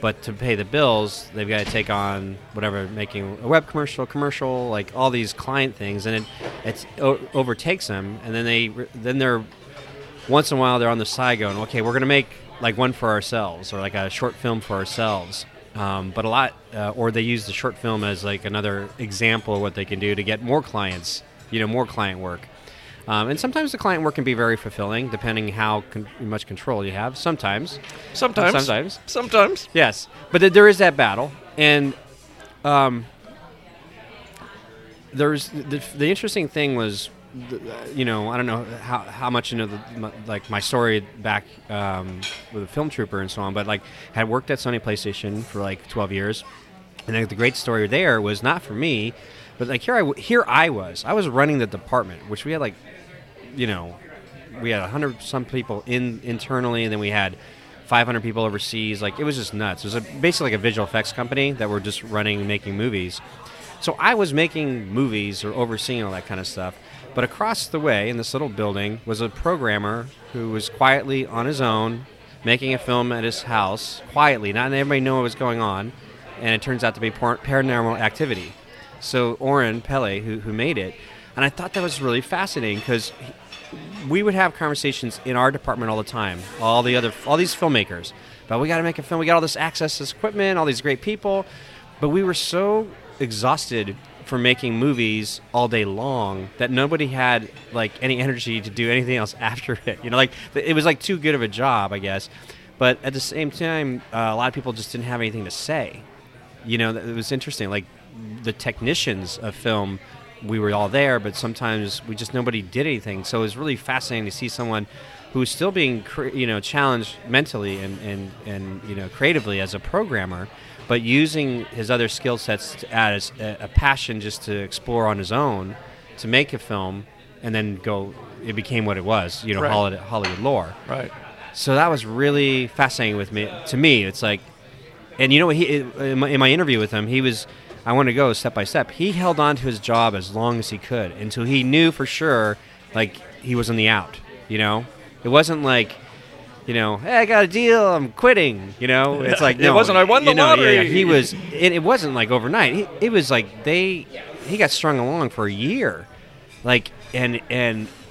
but to pay the bills, they've got to take on whatever, making a web commercial, like all these client things, and it overtakes them, and then they're once in a while they're on the side going, okay, we're going to make like one for ourselves or like a short film for ourselves. But a lot, or they use the short film as like another example of what they can do to get more clients, you know, more client work. And sometimes the client work can be very fulfilling, depending how much control you have. Sometimes. Yes. But there is that battle. And there's the interesting thing was, you know, I don't know how much you know, like my story back with a film trooper and so on, but like had worked at Sony PlayStation for like 12 years. And like, the great story there was not for me, but like here I was running the department, which we had like, you know, we had 100 some people internally, and then we had 500 people overseas. Like, it was just nuts. It was basically like a visual effects company that were just running, making movies. So I was making movies or overseeing all that kind of stuff. But across the way in this little building was a programmer who was quietly on his own making a film at his house, quietly, not everybody knew what was going on, and it turns out to be Paranormal Activity. So Oren Peli, who made it, and I thought that was really fascinating because we would have conversations in our department all the time, all these filmmakers, but we got to make a film, we got all this access, this equipment, all these great people, but we were so exhausted for making movies all day long that nobody had like any energy to do anything else after it. You know, like it was like too good of a job, I guess. But at the same time, a lot of people just didn't have anything to say. You know, it was interesting. Like the technicians of film, we were all there, but sometimes we just nobody did anything. So it was really fascinating to see someone who's still being challenged mentally and creatively as a programmer, but using his other skill sets as a passion just to explore on his own to make a film, and then go, it became what it was, you know, right. Hollywood lore. Right. So that was really fascinating with me. To me, it's like, and you know, in my interview with him, he was, I want to go step by step. He held on to his job as long as he could until he knew for sure, like, he was on the out, you know? It wasn't like, you know, hey, I got a deal, I'm quitting, you know? It's like, no. It wasn't, I won the lottery. Yeah. He was, it wasn't like overnight. It was like he got strung along for a year. Like, and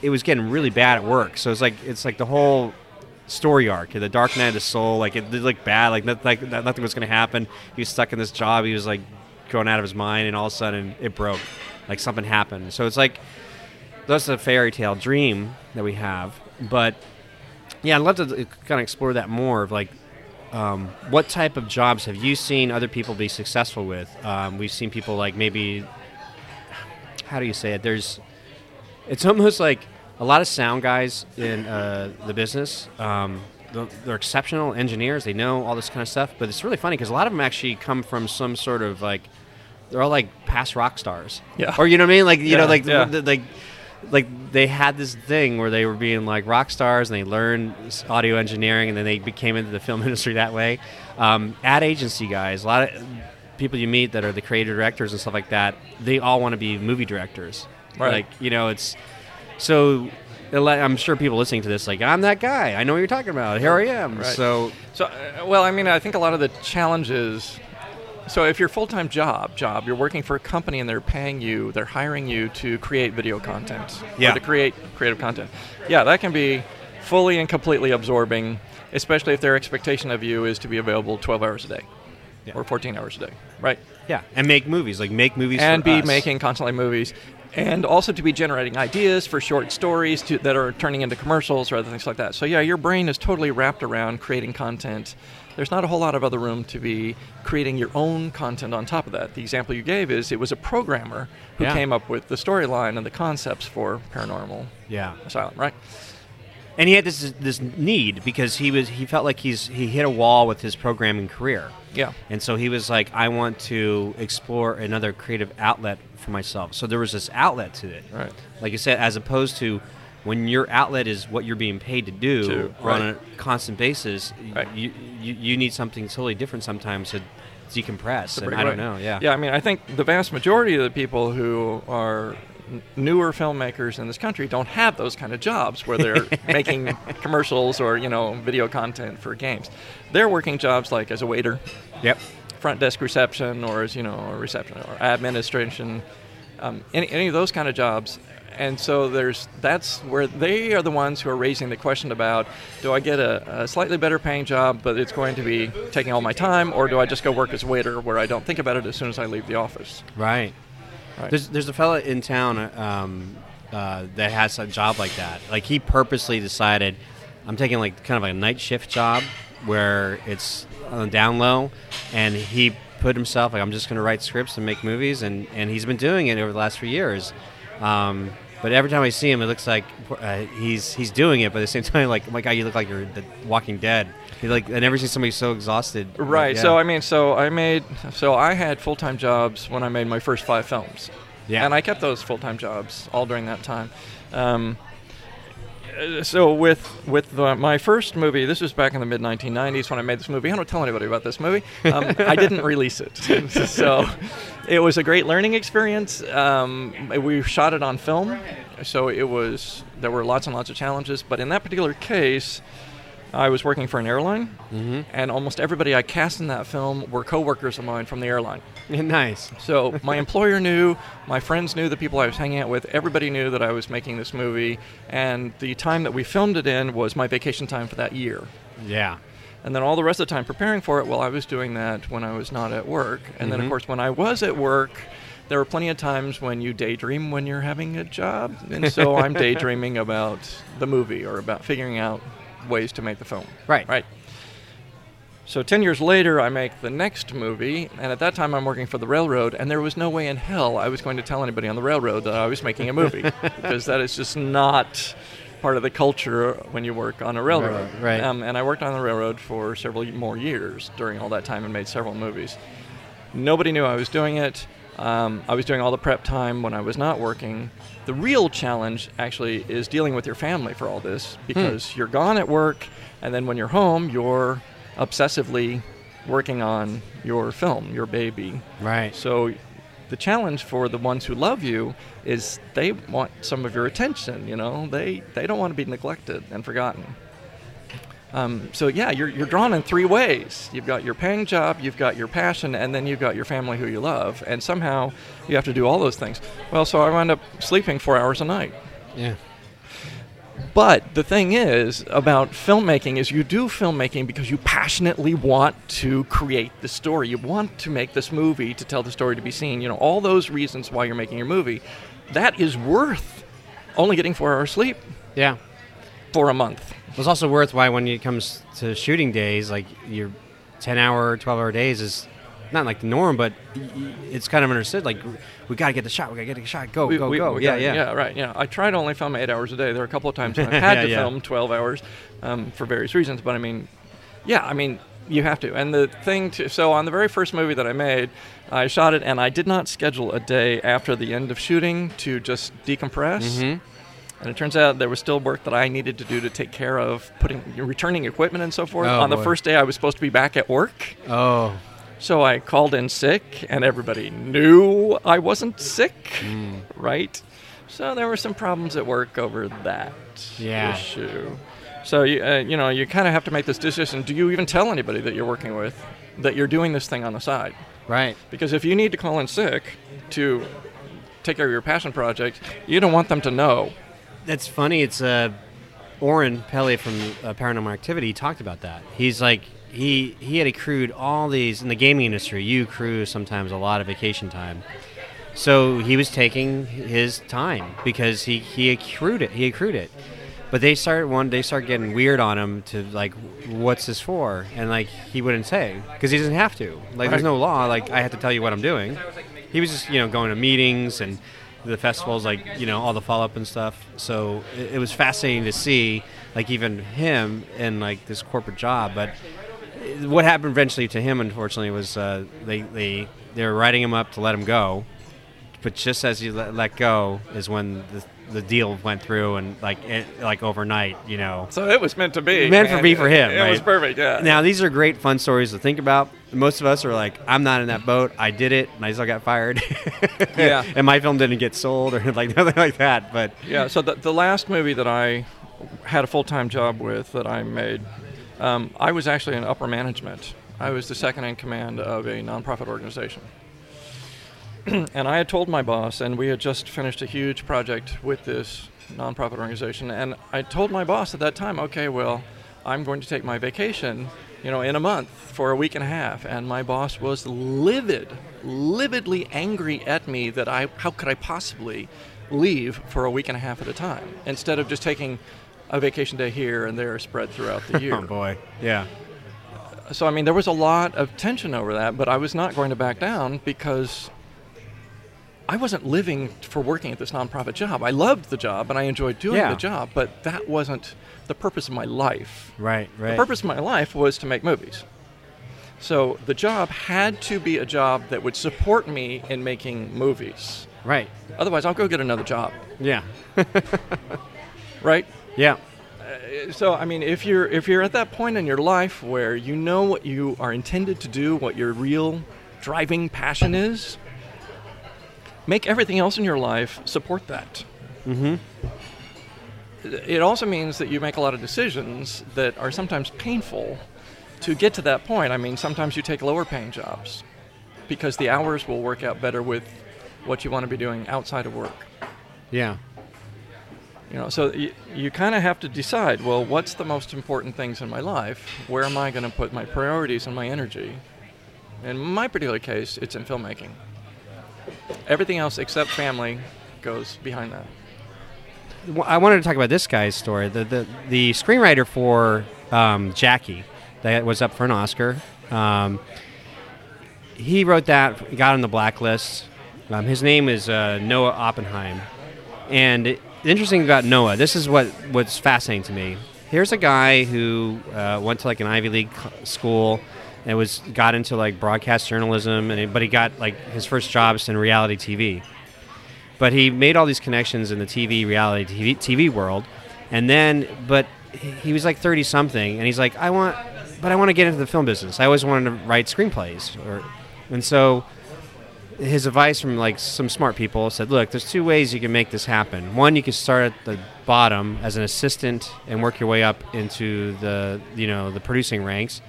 it was getting really bad at work. So it's like the whole story arc, the Dark Knight of the Soul, like it looked bad, like nothing was going to happen. He was stuck in this job. He was like going out of his mind, and all of a sudden it broke. Like something happened. So it's like, that's a fairy tale dream that we have. But yeah, I'd love to kind of explore that more of like what type of jobs have you seen other people be successful with? We've seen people like maybe, how do you say it? It's almost like a lot of sound guys in the business. They're exceptional engineers. They know all this kind of stuff. But it's really funny because a lot of them actually come from some sort of like, they're all like past rock stars. Yeah. Or you know what I mean? Like, you know, like, yeah. Like they had this thing where they were being like rock stars, and they learned audio engineering, and then they became into the film industry that way. Ad agency guys, a lot of people you meet that are the creative directors and stuff like that, they all want to be movie directors. Right. Like, you know, it's so. I'm sure people listening to this, like, I'm that guy. I know what you're talking about. Here I am. Right. So, well, I mean, I think a lot of the challenges. So if your full-time job, you're working for a company and they're hiring you to create video content. Yeah. Or to create creative content. Yeah, that can be fully and completely absorbing, especially if their expectation of you is to be available 12 hours a day. Yeah. Or 14 hours a day, right? Yeah, and make movies and be making constantly movies. And also to be generating ideas for short stories that are turning into commercials or other things like that. So yeah, your brain is totally wrapped around creating content. There's not a whole lot of other room to be creating your own content on top of that. The example you gave is it was a programmer who came up with the storyline and the concepts for Paranormal Asylum, right? And he had this need because he felt like he hit a wall with his programming career. Yeah. And so he was like, I want to explore another creative outlet for myself. So there was this outlet to it. Right. Like you said, as opposed to when your outlet is what you're being paid to do on a constant basis, you need something totally different sometimes to decompress. And I don't know. Yeah. Yeah. I mean, I think the vast majority of the people who are newer filmmakers in this country don't have those kind of jobs where they're making commercials or, you know, video content for games. They're working jobs like as a waiter, front desk reception, or as, you know, a reception or administration, any of those kind of jobs. And so that's where they are the ones who are raising the question about, do I get a slightly better paying job, but it's going to be taking all my time, or do I just go work as a waiter where I don't think about it as soon as I leave the office? Right. Right. There's a fella in town that has a job like that. Like, he purposely decided, I'm taking like kind of a night shift job where it's on down low, and he put himself like, I'm just going to write scripts and make movies, and he's been doing it over the last few years. But every time I see him, it looks like he's doing it. But at the same time, like, oh my God, you look like you're The Walking Dead. I never see somebody so exhausted. Right. Like, yeah. I had full-time jobs when I made my first 5 films. Yeah. And I kept those full-time jobs all during that time. So with my first movie, this was back in the mid-1990s when I made this movie. I don't tell anybody about this movie. I didn't release it. So it was a great learning experience. We shot it on film, so it was, there were lots and lots of challenges. But in that particular case, I was working for an airline, and almost everybody I cast in that film were coworkers of mine from the airline. Nice. So my employer knew, my friends knew, the people I was hanging out with, everybody knew that I was making this movie, and the time that we filmed it in was my vacation time for that year. Yeah. And then all the rest of the time preparing for it, well, I was doing that when I was not at work. And then, of course, when I was at work, there were plenty of times when you daydream when you're having a job, and so I'm daydreaming about the movie or about figuring out ways to make the film. Right. Right. So 10 years later, I make the next movie, and at that time I'm working for the railroad, and there was no way in hell I was going to tell anybody on the railroad that I was making a movie, because that is just not part of the culture when you work on a railroad. Right. And I worked on the railroad for several more years during all that time and made several movies. Nobody knew I was doing it. I was doing all the prep time when I was not working. The real challenge, actually, is dealing with your family for all this, because you're gone at work, and then when you're home, you're obsessively working on your film, your baby. Right. So the challenge for the ones who love you is they want some of your attention, you know. They don't want to be neglected and forgotten. So, yeah, you're drawn in three ways. You've got your paying job, you've got your passion, and then you've got your family who you love. And somehow you have to do all those things. Well, so I wound up sleeping 4 hours a night. Yeah. But the thing is about filmmaking is you do filmmaking because you passionately want to create the story. You want to make this movie to tell the story to be seen. You know, all those reasons why you're making your movie. That is worth only getting 4 hours sleep. Yeah. For a month. Well, it's also worth why when it comes to shooting days, like your 10-hour, 12-hour days is not like the norm, but it's kind of understood. Like, we got to get the shot. Go. Yeah, right. Yeah, I try to only film 8 hours a day. There are a couple of times when I've had to film 12 hours for various reasons. But, I mean, yeah, I mean, you have to. And the thing, so on the very first movie that I made, I shot it, and I did not schedule a day after the end of shooting to just decompress. And it turns out there was still work that I needed to do to take care of returning equipment and so forth. Oh, on the first day, I was supposed to be back at work. Oh. So I called in sick, and everybody knew I wasn't sick, right? So there were some problems at work over that issue. So, you know, you kind of have to make this decision. Do you even tell anybody that you're working with that you're doing this thing on the side? Right. Because if you need to call in sick to take care of your passion project, you don't want them to know. That's funny. It's Oren Peli from Paranormal Activity. He talked about that. He's like, he had accrued all these in the gaming industry. You accrue sometimes a lot of vacation time. So he was taking his time because he accrued it. But they started getting weird on him to like, what's this for? And like, he wouldn't say because he doesn't have to. Like, there's no law. Like, I have to tell you what I'm doing. He was just, you know, going to meetings and the festivals, like, you know, all the follow-up and stuff. So it was fascinating to see, like, even him in, like, this corporate job. But what happened eventually to him, unfortunately, was they were writing him up to let him go. But just as he let go is when the deal went through, and like overnight, you know. So it was meant to be. For him. It was perfect, yeah. Now, these are great, fun stories to think about. Most of us are like, I'm not in that boat. I did it, and I still got fired. Yeah. And my film didn't get sold or like nothing like that. But yeah, so the last movie that I had a full-time job with that I made, I was actually in upper management. I was the second in command of a nonprofit organization. And I had told my boss, and we had just finished a huge project with this nonprofit organization, and I told my boss at that time, okay, well, I'm going to take my vacation, you know, in a month for a week and a half. And my boss was lividly angry at me that how could I possibly leave for a week and a half at a time instead of just taking a vacation day here and there spread throughout the year. Oh, boy. Yeah. So, I mean, there was a lot of tension over that, but I was not going to back down because I wasn't living for working at this nonprofit job. I loved the job, and I enjoyed doing the job, but that wasn't the purpose of my life. Right. The purpose of my life was to make movies. So the job had to be a job that would support me in making movies. Right. Otherwise, I'll go get another job. Yeah. Right? Yeah. So, I mean, if you're at that point in your life where you know what you are intended to do, what your real driving passion is, make everything else in your life support that. Mm-hmm. It also means that you make a lot of decisions that are sometimes painful to get to that point. I mean, sometimes you take lower paying jobs because the hours will work out better with what you want to be doing outside of work. Yeah. You know, so you kind of have to decide, well, what's the most important things in my life? Where am I going to put my priorities and my energy? In my particular case, it's in filmmaking. Everything else except family goes behind that. I wanted to talk about this guy's story. The screenwriter for Jackie, that was up for an Oscar, he wrote that, got on the blacklist. His name is Noah Oppenheim. And interesting about Noah, this is what's fascinating to me. Here's a guy who went to like an Ivy League school and got into like broadcast journalism, but he got like his first jobs in reality TV. But he made all these connections in the reality TV world, but he was like 30-something, and he's like, I want to get into the film business. I always wanted to write screenplays, and so his advice from like some smart people said, look, there's two ways you can make this happen. One, you can start at the bottom as an assistant and work your way up into the producing ranks,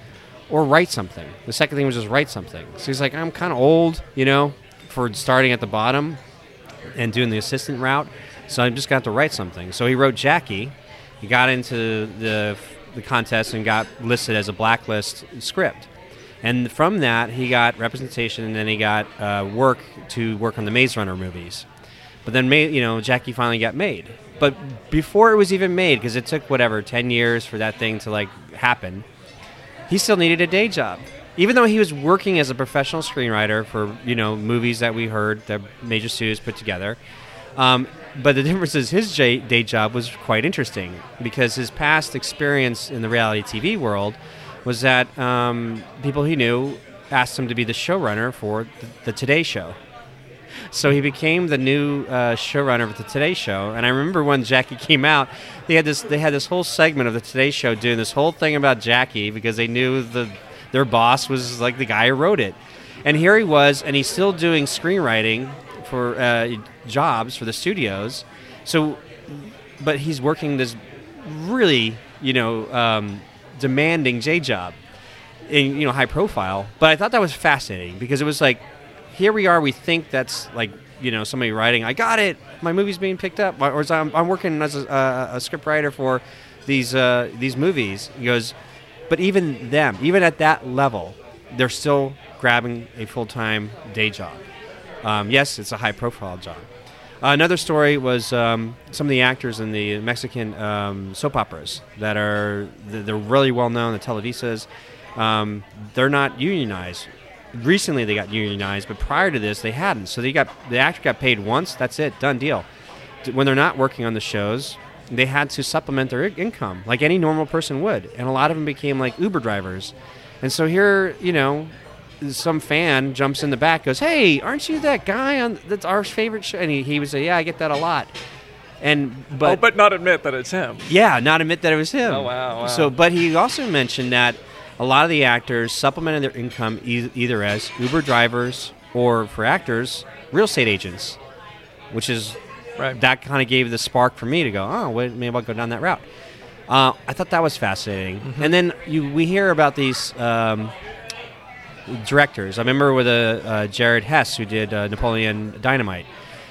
or write something. The second thing was just write something. So he's like, I'm kind of old, for starting at the bottom and doing the assistant route, so I just got to write something. So he wrote Jackie. He got into the contest and got listed as a blacklist script. And from that, he got representation, and then he got work on the Maze Runner movies. But then, Jackie finally got made. But before it was even made, because it took, 10 years for that thing to, happen, he still needed a day job. Even though he was working as a professional screenwriter for, movies that we heard that major studios put together. But the difference is his day job was quite interesting, because his past experience in the reality TV world was that people he knew asked him to be the showrunner for the Today Show. So he became the new showrunner of the Today Show. And I remember when Jackie came out, they had this whole segment of the Today Show doing this whole thing about Jackie, because they knew their boss was like the guy who wrote it. And here he was, and he's still doing screenwriting for jobs for the studios. So, but he's working this really, demanding J job, in high profile. But I thought that was fascinating, because it was like, here we are, we think that's like, somebody writing, I got it, my movie's being picked up, or I'm working as a script writer for these movies. He goes, but even at that level, they're still grabbing a full-time day job. Yes, it's a high-profile job. Another story was some of the actors in the Mexican soap operas that are they're really well-known, the televisas. They're not unionized. Recently they got unionized, but prior to this they hadn't. So the actor got paid once, that's it, done deal. When they're not working on the shows, they had to supplement their income like any normal person would. And a lot of them became like Uber drivers. And so here, some fan jumps in the back, goes, hey, aren't you that guy that's our favorite show? And he would say, yeah, I get that a lot. But not admit that it's him. Yeah, not admit that it was him. Oh, wow. So, but he also mentioned that a lot of the actors supplemented their income either as Uber drivers or, for actors, real estate agents, which is... Right. That kind of gave the spark for me to go, maybe I'll go down that route. I thought that was fascinating. Mm-hmm. And then we hear about these directors. I remember with Jared Hess, who did Napoleon Dynamite.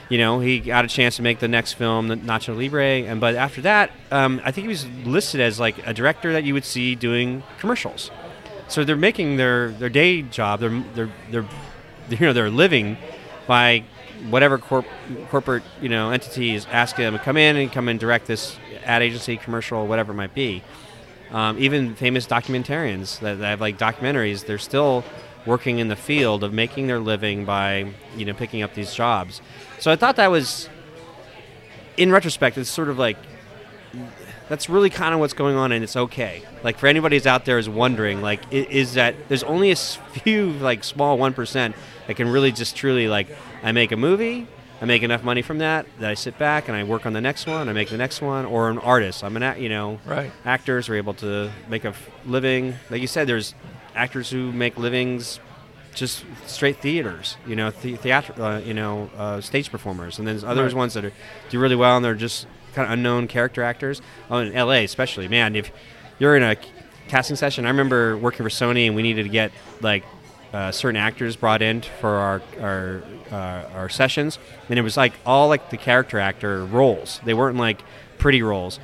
He got a chance to make the next film, Nacho Libre. But after that, I think he was listed as like a director that you would see doing commercials. So they're making their day job. They're living by whatever corporate entity is asking them to come in direct this ad agency commercial, whatever it might be. Even famous documentarians that have like documentaries, they're still working in the field of making their living by picking up these jobs. So I thought that was, in retrospect, it's sort of like that's really kind of what's going on, and it's okay. Like for anybody who's out there is wondering, like is that there's only a few like small 1% that can really just truly like I make a movie, I make enough money from that that I sit back and I work on the next one. I make the next one. Or an artist. I'm an, you know, right. Actors are able to make a living. Like you said, there's actors who make livings just straight theaters, you know, stage performers, and then there's others ones that do really well and they're just kind of unknown character actors. Oh, in LA especially, man. If you're in a casting session, I remember working for Sony and we needed to get like certain actors brought in for our sessions, and it was like all like the character actor roles. They weren't like pretty roles,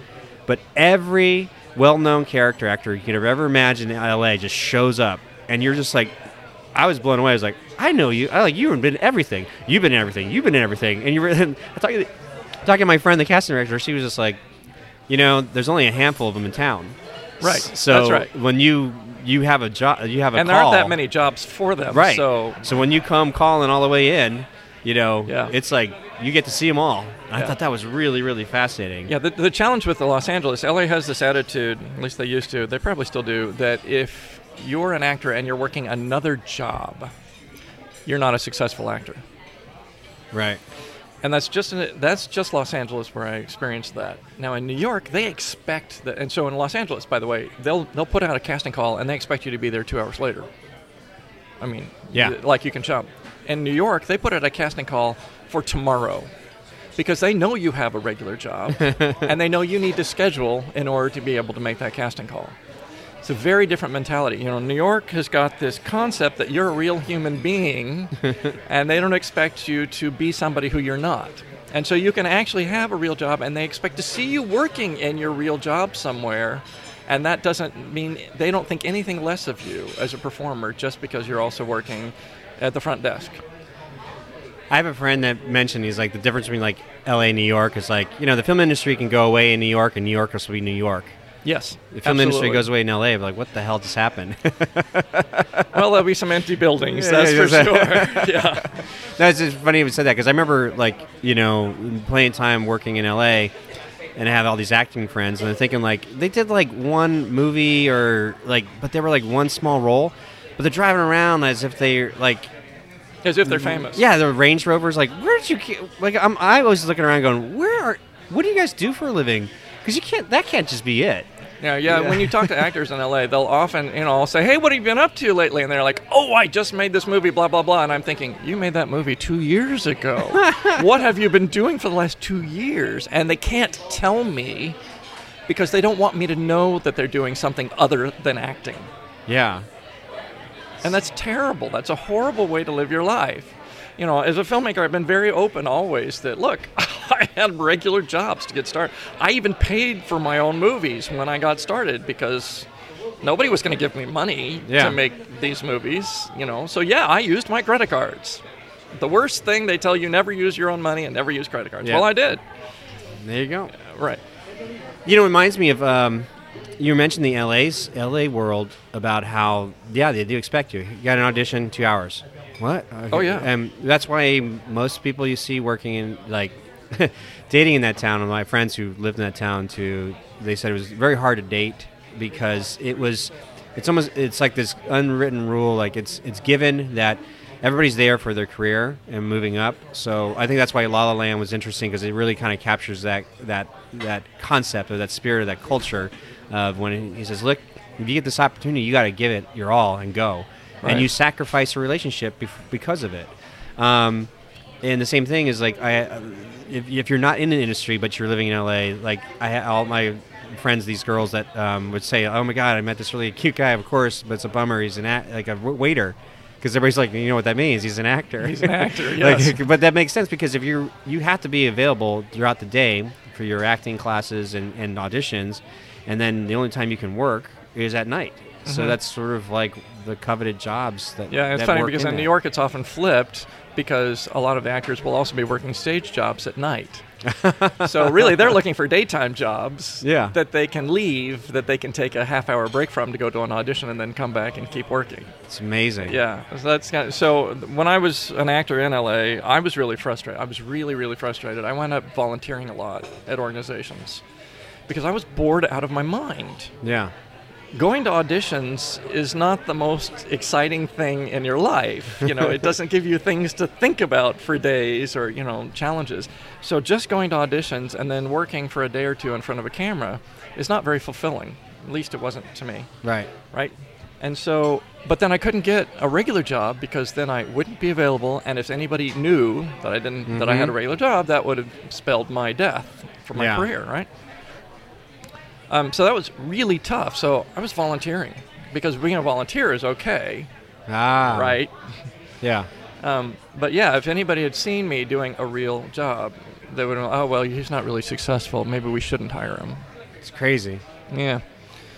but every well-known character actor you could have ever imagined in LA just shows up, and you're just like, I was blown away. I was like, I know you. I like you've been in everything. You've been in everything. You've been in everything. And you were. Talking to my friend, the casting director. She was just like, you know, there's only a handful of them in town. Right. So that's right. When you have a job, you have a and call. There aren't that many jobs for them. Right. So when you come calling all the way in, you know, it's like you get to see them all. I thought that was really, really fascinating. Yeah. The challenge with the Los Angeles, LA has this attitude. At least they used to. They probably still do. That if you're an actor and you're working another job, you're not a successful actor. Right. And that's just Los Angeles where I experienced that. Now in New York, they expect that, and so in Los Angeles, by the way, they'll put out a casting call and they expect you to be there 2 hours later. I mean, like you can jump. In New York, they put out a casting call for tomorrow because they know you have a regular job and they know you need to schedule in order to be able to make that casting call. It's a very different mentality. You know, New York has got this concept that you're a real human being and they don't expect you to be somebody who you're not. And so you can actually have a real job and they expect to see you working in your real job somewhere, and that doesn't mean they don't think anything less of you as a performer just because you're also working at the front desk. I have a friend that mentioned, he's like, the difference between like LA and New York is like, you know, the film industry can go away in New York and New Yorkers will be New York. Yes, the film industry goes away in LA. But like, what the hell just happened? Well, there'll be some empty buildings. That's for sure. Yeah, that's just funny you said that because I remember, like, you know, playing time working in LA, and I have all these acting friends, and I'm thinking like they did like one movie or like, but they were like one small role, but they're driving around as if they're like. As if they're famous. Yeah, the Range Rovers. Like, where did you? Like, I was looking around, going, what do you guys do for a living? Because you can't. That can't just be it. Yeah. When you talk to actors in LA, they'll often, you know, I'll say, "Hey, what have you been up to lately?" And they're like, "Oh, I just made this movie, blah blah blah." And I'm thinking, "You made that movie 2 years ago. What have you been doing for the last 2 years?" And they can't tell me because they don't want me to know that they're doing something other than acting. Yeah. And that's terrible. That's a horrible way to live your life. You know, as a filmmaker, I've been very open always that, look, I had regular jobs to get started. I even paid for my own movies when I got started because nobody was going to give me money to make these movies, you know. So, yeah, I used my credit cards. The worst thing, they tell you, never use your own money and never use credit cards. Yeah. Well, I did. There you go. Right. You know, it reminds me of, you mentioned the LA world about how, yeah, they do expect you. You got an audition, 2 hours. What? Okay. Oh, yeah. And that's why most people you see working in, like, dating in that town, and my friends who lived in that town, too, they said it was very hard to date because it's like this unwritten rule, like, it's given that everybody's there for their career and moving up. So I think that's why La La Land was interesting because it really kind of captures that concept or that spirit or that culture of when he says, look, if you get this opportunity, you got to give it your all and go. Right. And you sacrifice a relationship because of it. And the same thing is like, if you're not in the industry but you're living in LA, like all my friends, these girls that would say, "Oh my God, I met this really cute guy. Of course, but it's a bummer. He's like a waiter," because everybody's like, you know what that means? He's an actor. He's an actor. Yes. Like, but that makes sense because if you have to be available throughout the day for your acting classes and auditions, and then the only time you can work is at night. So that's sort of like the coveted jobs that it's funny because in New York it's often flipped because a lot of actors will also be working stage jobs at night. So really they're looking for daytime jobs that they can leave, that they can take a half-hour break from to go to an audition and then come back and keep working. It's amazing. Yeah. So when I was an actor in LA, I was really frustrated. I was really, really frustrated. I wound up volunteering a lot at organizations because I was bored out of my mind. Yeah. going to auditions is not the most exciting thing in your life. You know, it doesn't give you things to think about for days or, you know, challenges. So just going to auditions and then working for a day or two in front of a camera is not very fulfilling. At least it wasn't to me. Right. Right? And so, but then I couldn't get a regular job because then I wouldn't be available. And if anybody knew that I didn't, that I had a regular job, that would have spelled my death for my career, right? So that was really tough. So I was volunteering because being a volunteer is okay, right? Yeah. But yeah, if anybody had seen me doing a real job, they would have, oh, well, he's not really successful. Maybe we shouldn't hire him. It's crazy. Yeah.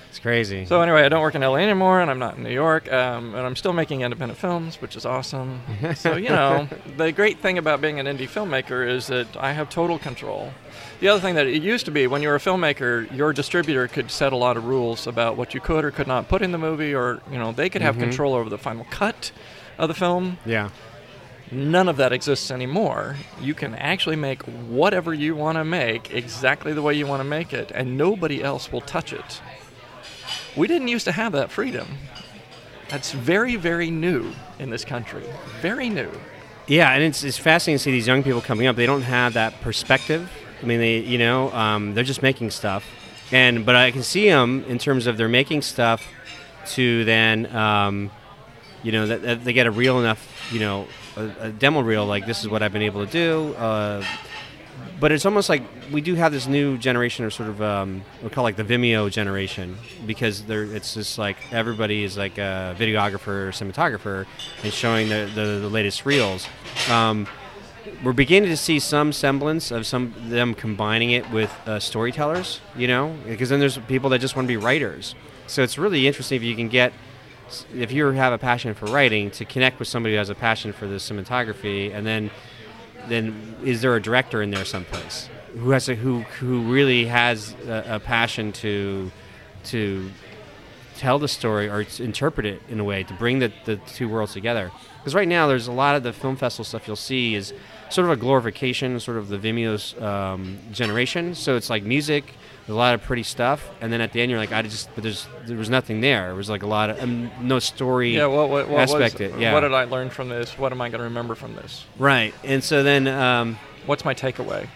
It's crazy. So anyway, I don't work in LA anymore, and I'm not in New York, and I'm still making independent films, which is awesome. So, you know, the great thing about being an indie filmmaker is that I have total control. The other thing that it used to be, when you were a filmmaker, your distributor could set a lot of rules about what you could or could not put in the movie, or, you know, they could have control over the final cut of the film. Yeah. None of that exists anymore. You can actually make whatever you want to make exactly the way you want to make it, and nobody else will touch it. We didn't used to have that freedom. That's very, very new in this country. Very new. Yeah, and it's fascinating to see these young people coming up. They don't have that perspective. I mean, they, you know, they're just making stuff. And but I can see them in terms of they're making stuff to then, you know, that they get a reel enough, you know, a demo reel, like this is what I've been able to do. But it's almost like we do have this new generation, or sort of we call it like the Vimeo generation, because it's just like everybody is like a videographer or cinematographer and showing the latest reels. We're beginning to see some semblance of them combining it with storytellers, you know, because then there's people that just want to be writers. So it's really interesting if you can get, if you have a passion for writing, to connect with somebody who has a passion for the cinematography, and then is there a director in there someplace who has who really has a passion to tell the story, or to interpret it in a way to bring the two worlds together? Because right now there's a lot of the film festival stuff you'll see is sort of a glorification, sort of the Vimeo's generation. So it's like music, a lot of pretty stuff, and then at the end you're like, but there was nothing there. It was like a lot of no story. Yeah, what aspect was it? Yeah. What did I learn from this? What am I going to remember from this? Right, and so then, what's my takeaway?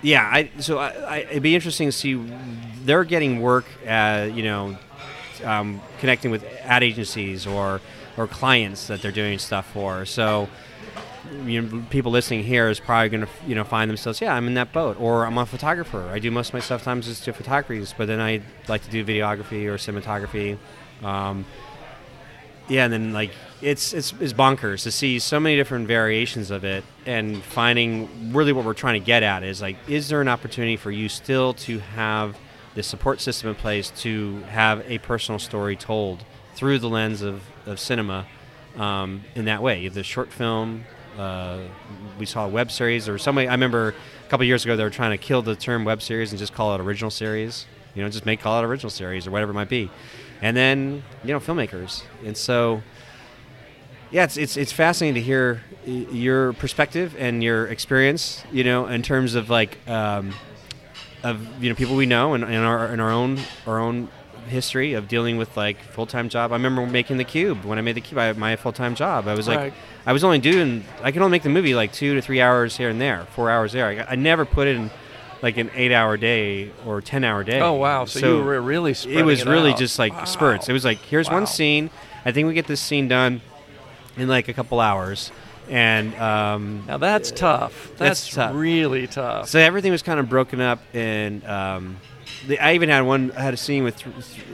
Yeah, it'd be interesting to see. They're getting work, you know, connecting with ad agencies or clients that they're doing stuff for. So, you know, people listening here is probably going to, you know, find themselves, yeah, I'm in that boat, or I'm a photographer. I do most of my stuff times is to photography, but then I like to do videography or cinematography. Yeah, and then like it's bonkers to see so many different variations of it, and finding really what we're trying to get at is like, is there an opportunity for you still to have the support system in place to have a personal story told through the lens of cinema in that way? You have the short film. We saw a web series, or somebody, I remember a couple of years ago they were trying to kill the term web series and just call it original series, you know, just call it original series or whatever it might be. And then, you know, filmmakers. And so, yeah, it's fascinating to hear your perspective and your experience, you know, in terms of like, of, you know, people we know and our own history of dealing with like full-time job. I remember making The Cube. When I made The Cube, I had my full-time job. I was like, I was only doing, I could only make the movie like 2 to 3 hours here and there, 4 hours there. I never put in like an 8-hour day or 10-hour day. Oh wow! So you were really spreading it out. It was really just like spurts. It was like, here's one scene. I think we get this scene done in like a couple hours. And now that's tough. That's tough. Really tough. So everything was kind of broken up, and I even had a scene with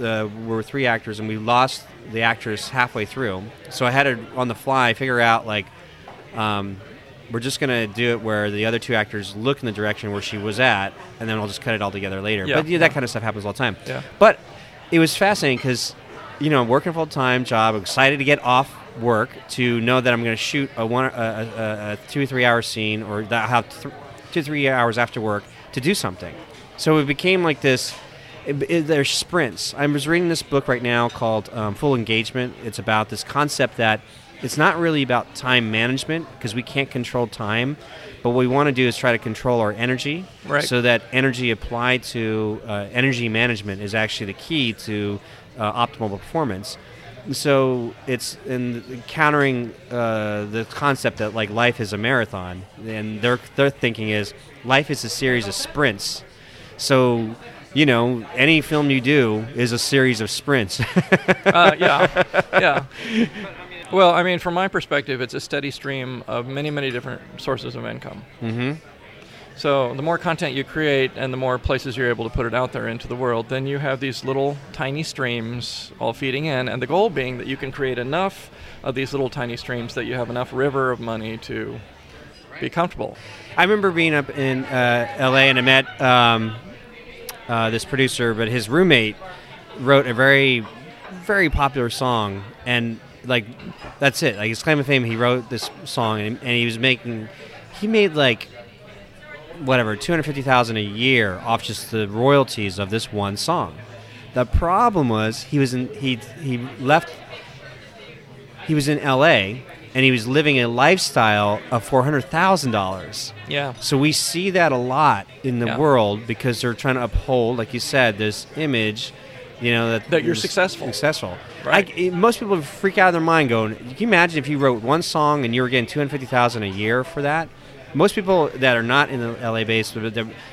were three actors, and we lost the actress halfway through. So I had to, on the fly, figure out like, we're just gonna do it where the other two actors look in the direction where she was at, and then I'll just cut it all together later. Yeah. But yeah, that kind of stuff happens all the time. Yeah. But it was fascinating because, you know, I'm working a full time job, excited to get off work to know that I'm gonna shoot a 2 or 3 hour scene, or that I have 2 or 3 hours after work to do something. So it became like this, there's sprints. I was reading this book right now called Full Engagement. It's about this concept that it's not really about time management, because we can't control time, but what we want to do is try to control our energy, so that energy applied to energy management is actually the key to optimal performance. So it's in countering the concept that like life is a marathon, and their thinking is life is a series of sprints. So, you know, any film you do is a series of sprints. Yeah. Well, I mean, from my perspective, it's a steady stream of many, many different sources of income. Mm-hmm. So the more content you create and the more places you're able to put it out there into the world, then you have these little tiny streams all feeding in, and the goal being that you can create enough of these little tiny streams that you have enough river of money to be comfortable. I remember being up in L.A. and I met this producer, but his roommate wrote a very, very popular song, and like that's it. Like his claim of fame, he wrote this song, and he was making, he made like whatever, $250,000 a year off just the royalties of this one song. The problem was he was in L.A. and he was living a lifestyle of $400,000. Yeah. So we see that a lot in the world because they're trying to uphold, like you said, this image, you know, that you're successful. Right. Most people freak out of their mind going, can you imagine if you wrote one song and you were getting $250,000 a year for that? Most people that are not in the LA base,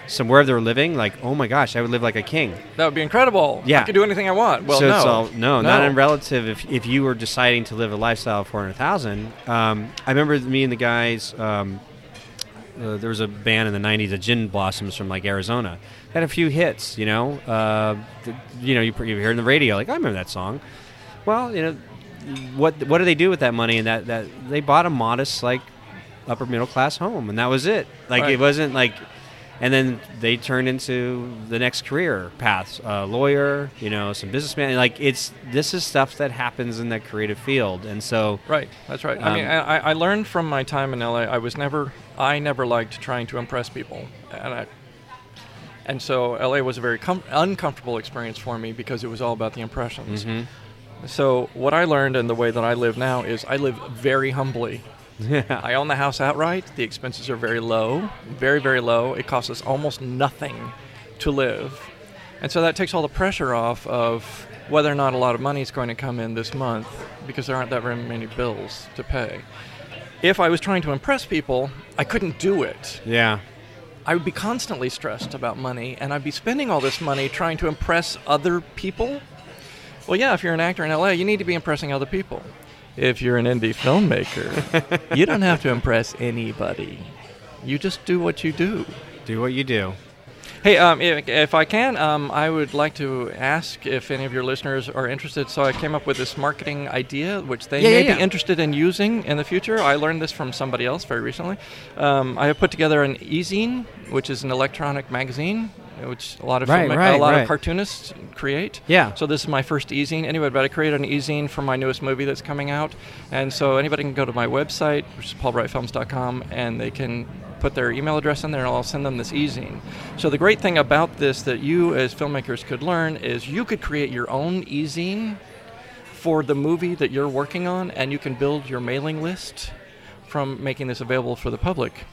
somewhere they're living, like, oh my gosh, I would live like a king. That would be incredible. Yeah. I could do anything I want. Well, so no. No, not in relative. If you were deciding to live a lifestyle of $400,000, I remember me and the guys, there was a band in the 90s, the Gin Blossoms from like Arizona. Had a few hits, you know. You hear it on the radio, like, I remember that song. Well, you know, what do they do with that money? And that they bought a modest, like, upper middle class home, and that was it. Like It wasn't like, and then they turned into the next career paths, lawyer, you know, some businessman. Like this is stuff that happens in that creative field, and so that's right. I mean, I learned from my time in LA. I never liked trying to impress people, and so LA was a very uncomfortable experience for me because it was all about the impressions. Mm-hmm. So what I learned and the way that I live now is I live very humbly. Yeah. I own the house outright. The expenses are very low, very, very low. It costs us almost nothing to live. And so that takes all the pressure off of whether or not a lot of money is going to come in this month because there aren't that very many bills to pay. If I was trying to impress people, I couldn't do it. Yeah. I would be constantly stressed about money, and I'd be spending all this money trying to impress other people. Well, yeah, if you're an actor in LA, you need to be impressing other people. If you're an indie filmmaker, you don't have to impress anybody. You just do what you do. Do what you do. Hey, if I can, I would like to ask if any of your listeners are interested. So I came up with this marketing idea, which they may be interested in using in the future. I learned this from somebody else very recently. I have put together an e-zine, which is an electronic magazine, which a lot of of cartoonists create. Yeah. So this is my first e-zine. Anyway, but I created an e-zine for my newest movie that's coming out. And so anybody can go to my website, which is paulbrightfilms.com, and they can put their email address in there, and I'll send them this e-zine. So the great thing about this that you as filmmakers could learn is you could create your own e-zine for the movie that you're working on, and you can build your mailing list from making this available for the public.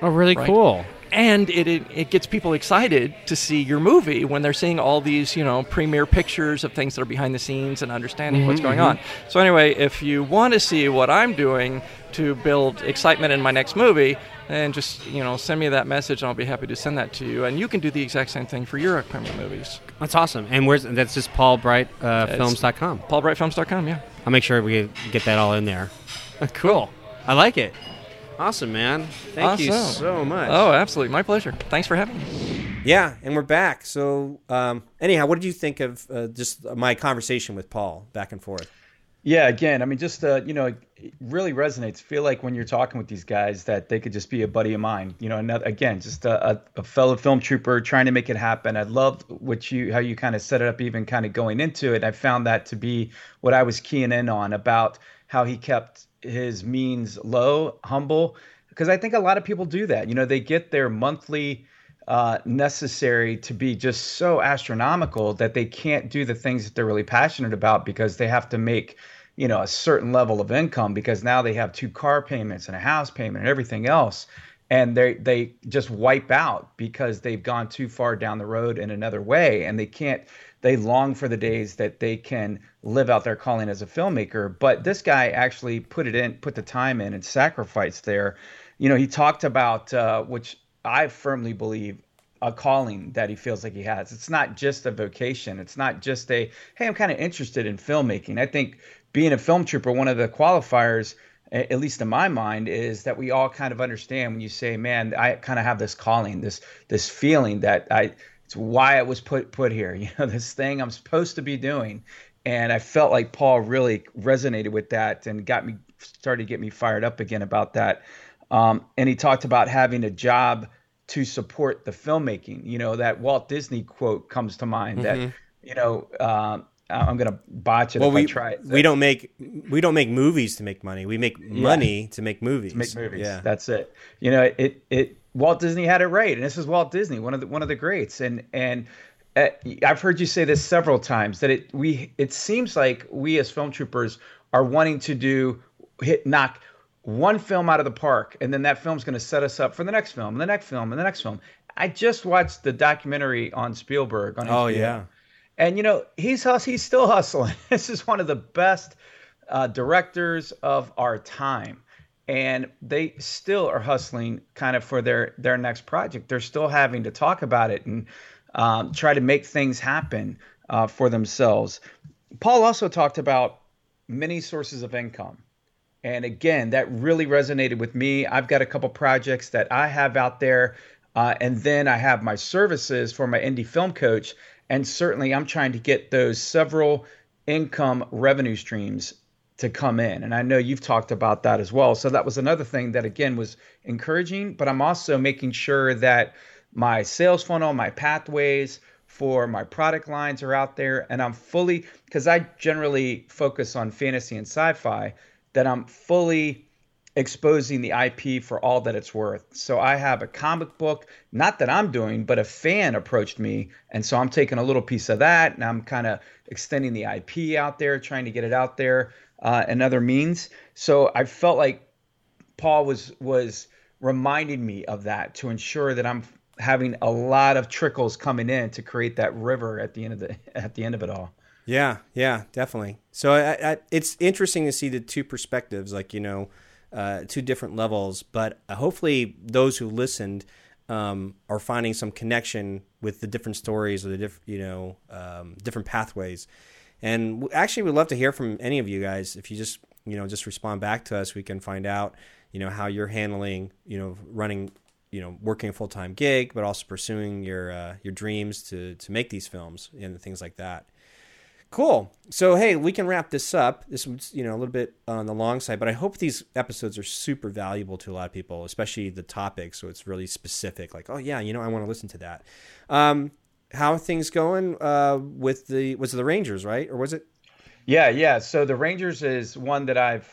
Oh, really cool. And it gets people excited to see your movie when they're seeing all these, you know, premiere pictures of things that are behind the scenes and understanding what's going on. So anyway, if you want to see what I'm doing to build excitement in my next movie, then just, you know, send me that message and I'll be happy to send that to you. And you can do the exact same thing for your upcoming movies. That's awesome. And that's just paulbrightfilms.com. Paulbrightfilms.com, yeah. I'll make sure we get that all in there. Cool. I like it. Awesome, man. Thank you so much. Oh, absolutely. My pleasure. Thanks for having me. Yeah, and we're back. So anyhow, what did you think of just my conversation with Paul back and forth? Yeah, again, I mean, just, you know, it really resonates. I feel like when you're talking with these guys that they could just be a buddy of mine, you know, another, again, just a fellow film trooper trying to make it happen. I loved how you kind of set it up, even kind of going into it. I found that to be what I was keying in on about how he kept his means low, humble, because I think a lot of people do that. You know, they get their monthly necessary to be just so astronomical that they can't do the things that they're really passionate about because they have to make, you know, a certain level of income because now they have two car payments and a house payment and everything else. And they just wipe out because they've gone too far down the road in another way. And they can't, they long for the days that they can live out their calling as a filmmaker. But this guy actually put the time in and sacrificed there. You know, he talked about, which I firmly believe, a calling that he feels like he has. It's not just a vocation. It's not just a, hey, I'm kind of interested in filmmaking. I think being a film trooper, one of the qualifiers, at least in my mind, is that we all kind of understand when you say, man, I kind of have this calling, this feeling that it's why I was put here, you know, this thing I'm supposed to be doing. And I felt like Paul really resonated with that and started to get me fired up again about that. And he talked about having a job to support the filmmaking. You know, that Walt Disney quote comes to mind, mm-hmm. that, you know, I'm going to botch it if I try it. We don't make movies to make money. We make money to make movies. Yeah. That's it. You know, it Walt Disney had it right. And this is Walt Disney, one of the greats. And I've heard you say this several times, that it seems like we as film troopers are wanting to knock one film out of the park, and then that film's going to set us up for the next film, and the next film, and the next film. I just watched the documentary on Spielberg on HBO. Oh, yeah. And, you know, he's still hustling. This is one of the best directors of our time. And they still are hustling kind of for their next project. They're still having to talk about it and try to make things happen for themselves. Paul also talked about many sources of income. And again, that really resonated with me. I've got a couple projects that I have out there, and then I have my services for my indie film coach. And certainly I'm trying to get those several income revenue streams to come in. And I know you've talked about that as well. So that was another thing that, again, was encouraging. But I'm also making sure that my sales funnel, my pathways for my product lines are out there. And I'm fully, because I generally focus on fantasy and sci-fi, that I'm fully exposing the IP for all that it's worth. So I have a comic book, not that I'm doing, but a fan approached me. And so I'm taking a little piece of that, and I'm kind of extending the IP out there, trying to get it out there in other means. So I felt like Paul was reminding me of that to ensure that I'm having a lot of trickles coming in to create that river at the end of it all. Yeah, definitely. So it's interesting to see the two perspectives, like, you know, two different levels. But hopefully those who listened are finding some connection with the different stories or the different pathways. And actually, we'd love to hear from any of you guys. If you just respond back to us, we can find out, you know, how you're handling, you know, running, you know, working a full-time gig, but also pursuing your dreams to make these films and things like that. Cool. So, hey, we can wrap this up. This was, you know, a little bit on the long side, but I hope these episodes are super valuable to a lot of people, especially the topic. So it's really specific, like, oh yeah, you know, I want to listen to that. How are things going was it the Rangers, right? Or was it? Yeah. So the Rangers is one that I've,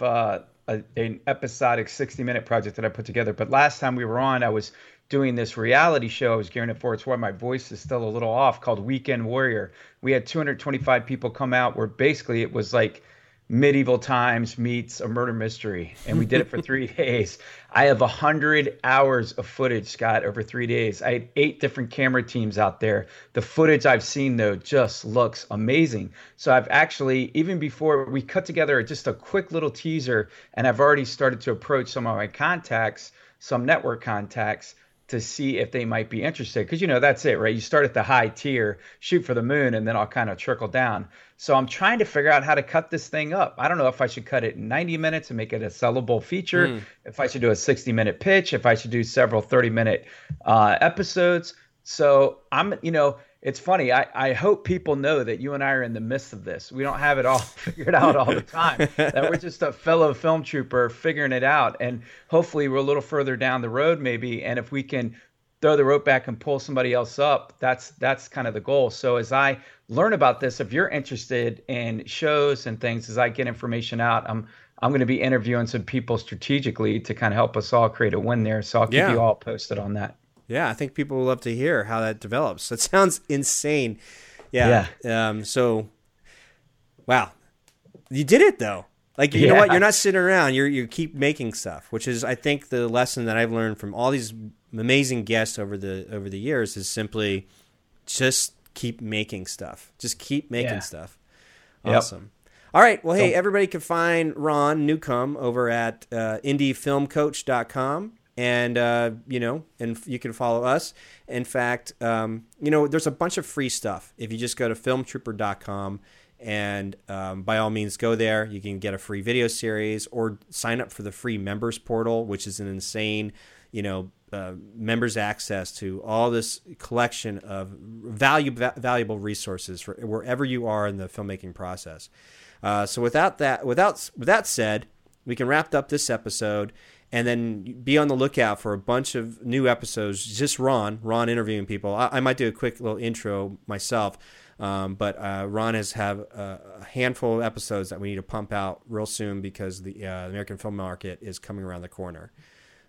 an episodic 60-minute project that I put together. But last time we were on, I was doing this reality show I was gearing it for. It's why my voice is still a little off, called Weekend Warrior. We had 225 people come out, where basically it was like medieval times meets a murder mystery. And we did it for 3 days. I have 100 hours of footage, Scott, over 3 days. I had 8 different camera teams out there. The footage I've seen, though, just looks amazing. So I've actually, even before we cut together just a quick little teaser, and I've already started to approach some of my contacts, some network contacts, to see if they might be interested. Because, you know, that's it, right? You start at the high tier, shoot for the moon, and then I'll kind of trickle down. So I'm trying to figure out how to cut this thing up. I don't know if I should cut it in 90 minutes and make it a sellable feature, if I should do a 60-minute pitch, if I should do several 30-minute episodes. So I'm, you know, it's funny. I hope people know that you and I are in the midst of this. We don't have it all figured out all the time, that we're just a fellow film trooper figuring it out. And hopefully we're a little further down the road maybe. And if we can throw the rope back and pull somebody else up, that's kind of the goal. So as I learn about this, if you're interested in shows and things, as I get information out, I'm going to be interviewing some people strategically to kind of help us all create a win there. So I'll keep you all posted on that. Yeah, I think people will love to hear how that develops. That sounds insane. Yeah. So, wow. You did it, though. Like, you know what? You're not sitting around. You keep making stuff, which is, I think, the lesson that I've learned from all these amazing guests over the years is simply just keep making stuff. Just keep making stuff. Awesome. Yep. All right. Well, hey, everybody can find Ron Newcomb over at IndieFilmCoach.com. And, and you can follow us. In fact, there's a bunch of free stuff. If you just go to filmtrooper.com and by all means go there, you can get a free video series or sign up for the free members portal, which is an insane, members access to all this collection of valuable resources for wherever you are in the filmmaking process. So with that said, we can wrap up this episode. And then be on the lookout for a bunch of new episodes. Just Ron interviewing people. I might do a quick little intro myself, but Ron has a handful of episodes that we need to pump out real soon because the American Film Market is coming around the corner.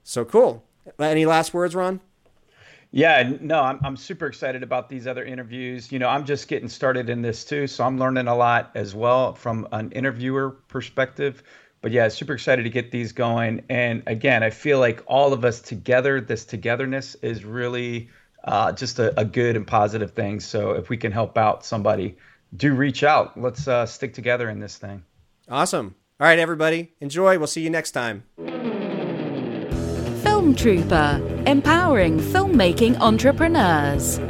So cool. Any last words, Ron? Yeah, no, I'm super excited about these other interviews. I'm just getting started in this too, so I'm learning a lot as well from an interviewer perspective. But yeah, super excited to get these going. And again, I feel like all of us together, this togetherness is really just a good and positive thing. So if we can help out somebody, do reach out. Let's stick together in this thing. Awesome. All right, everybody. Enjoy. We'll see you next time. Film Trooper, empowering filmmaking entrepreneurs.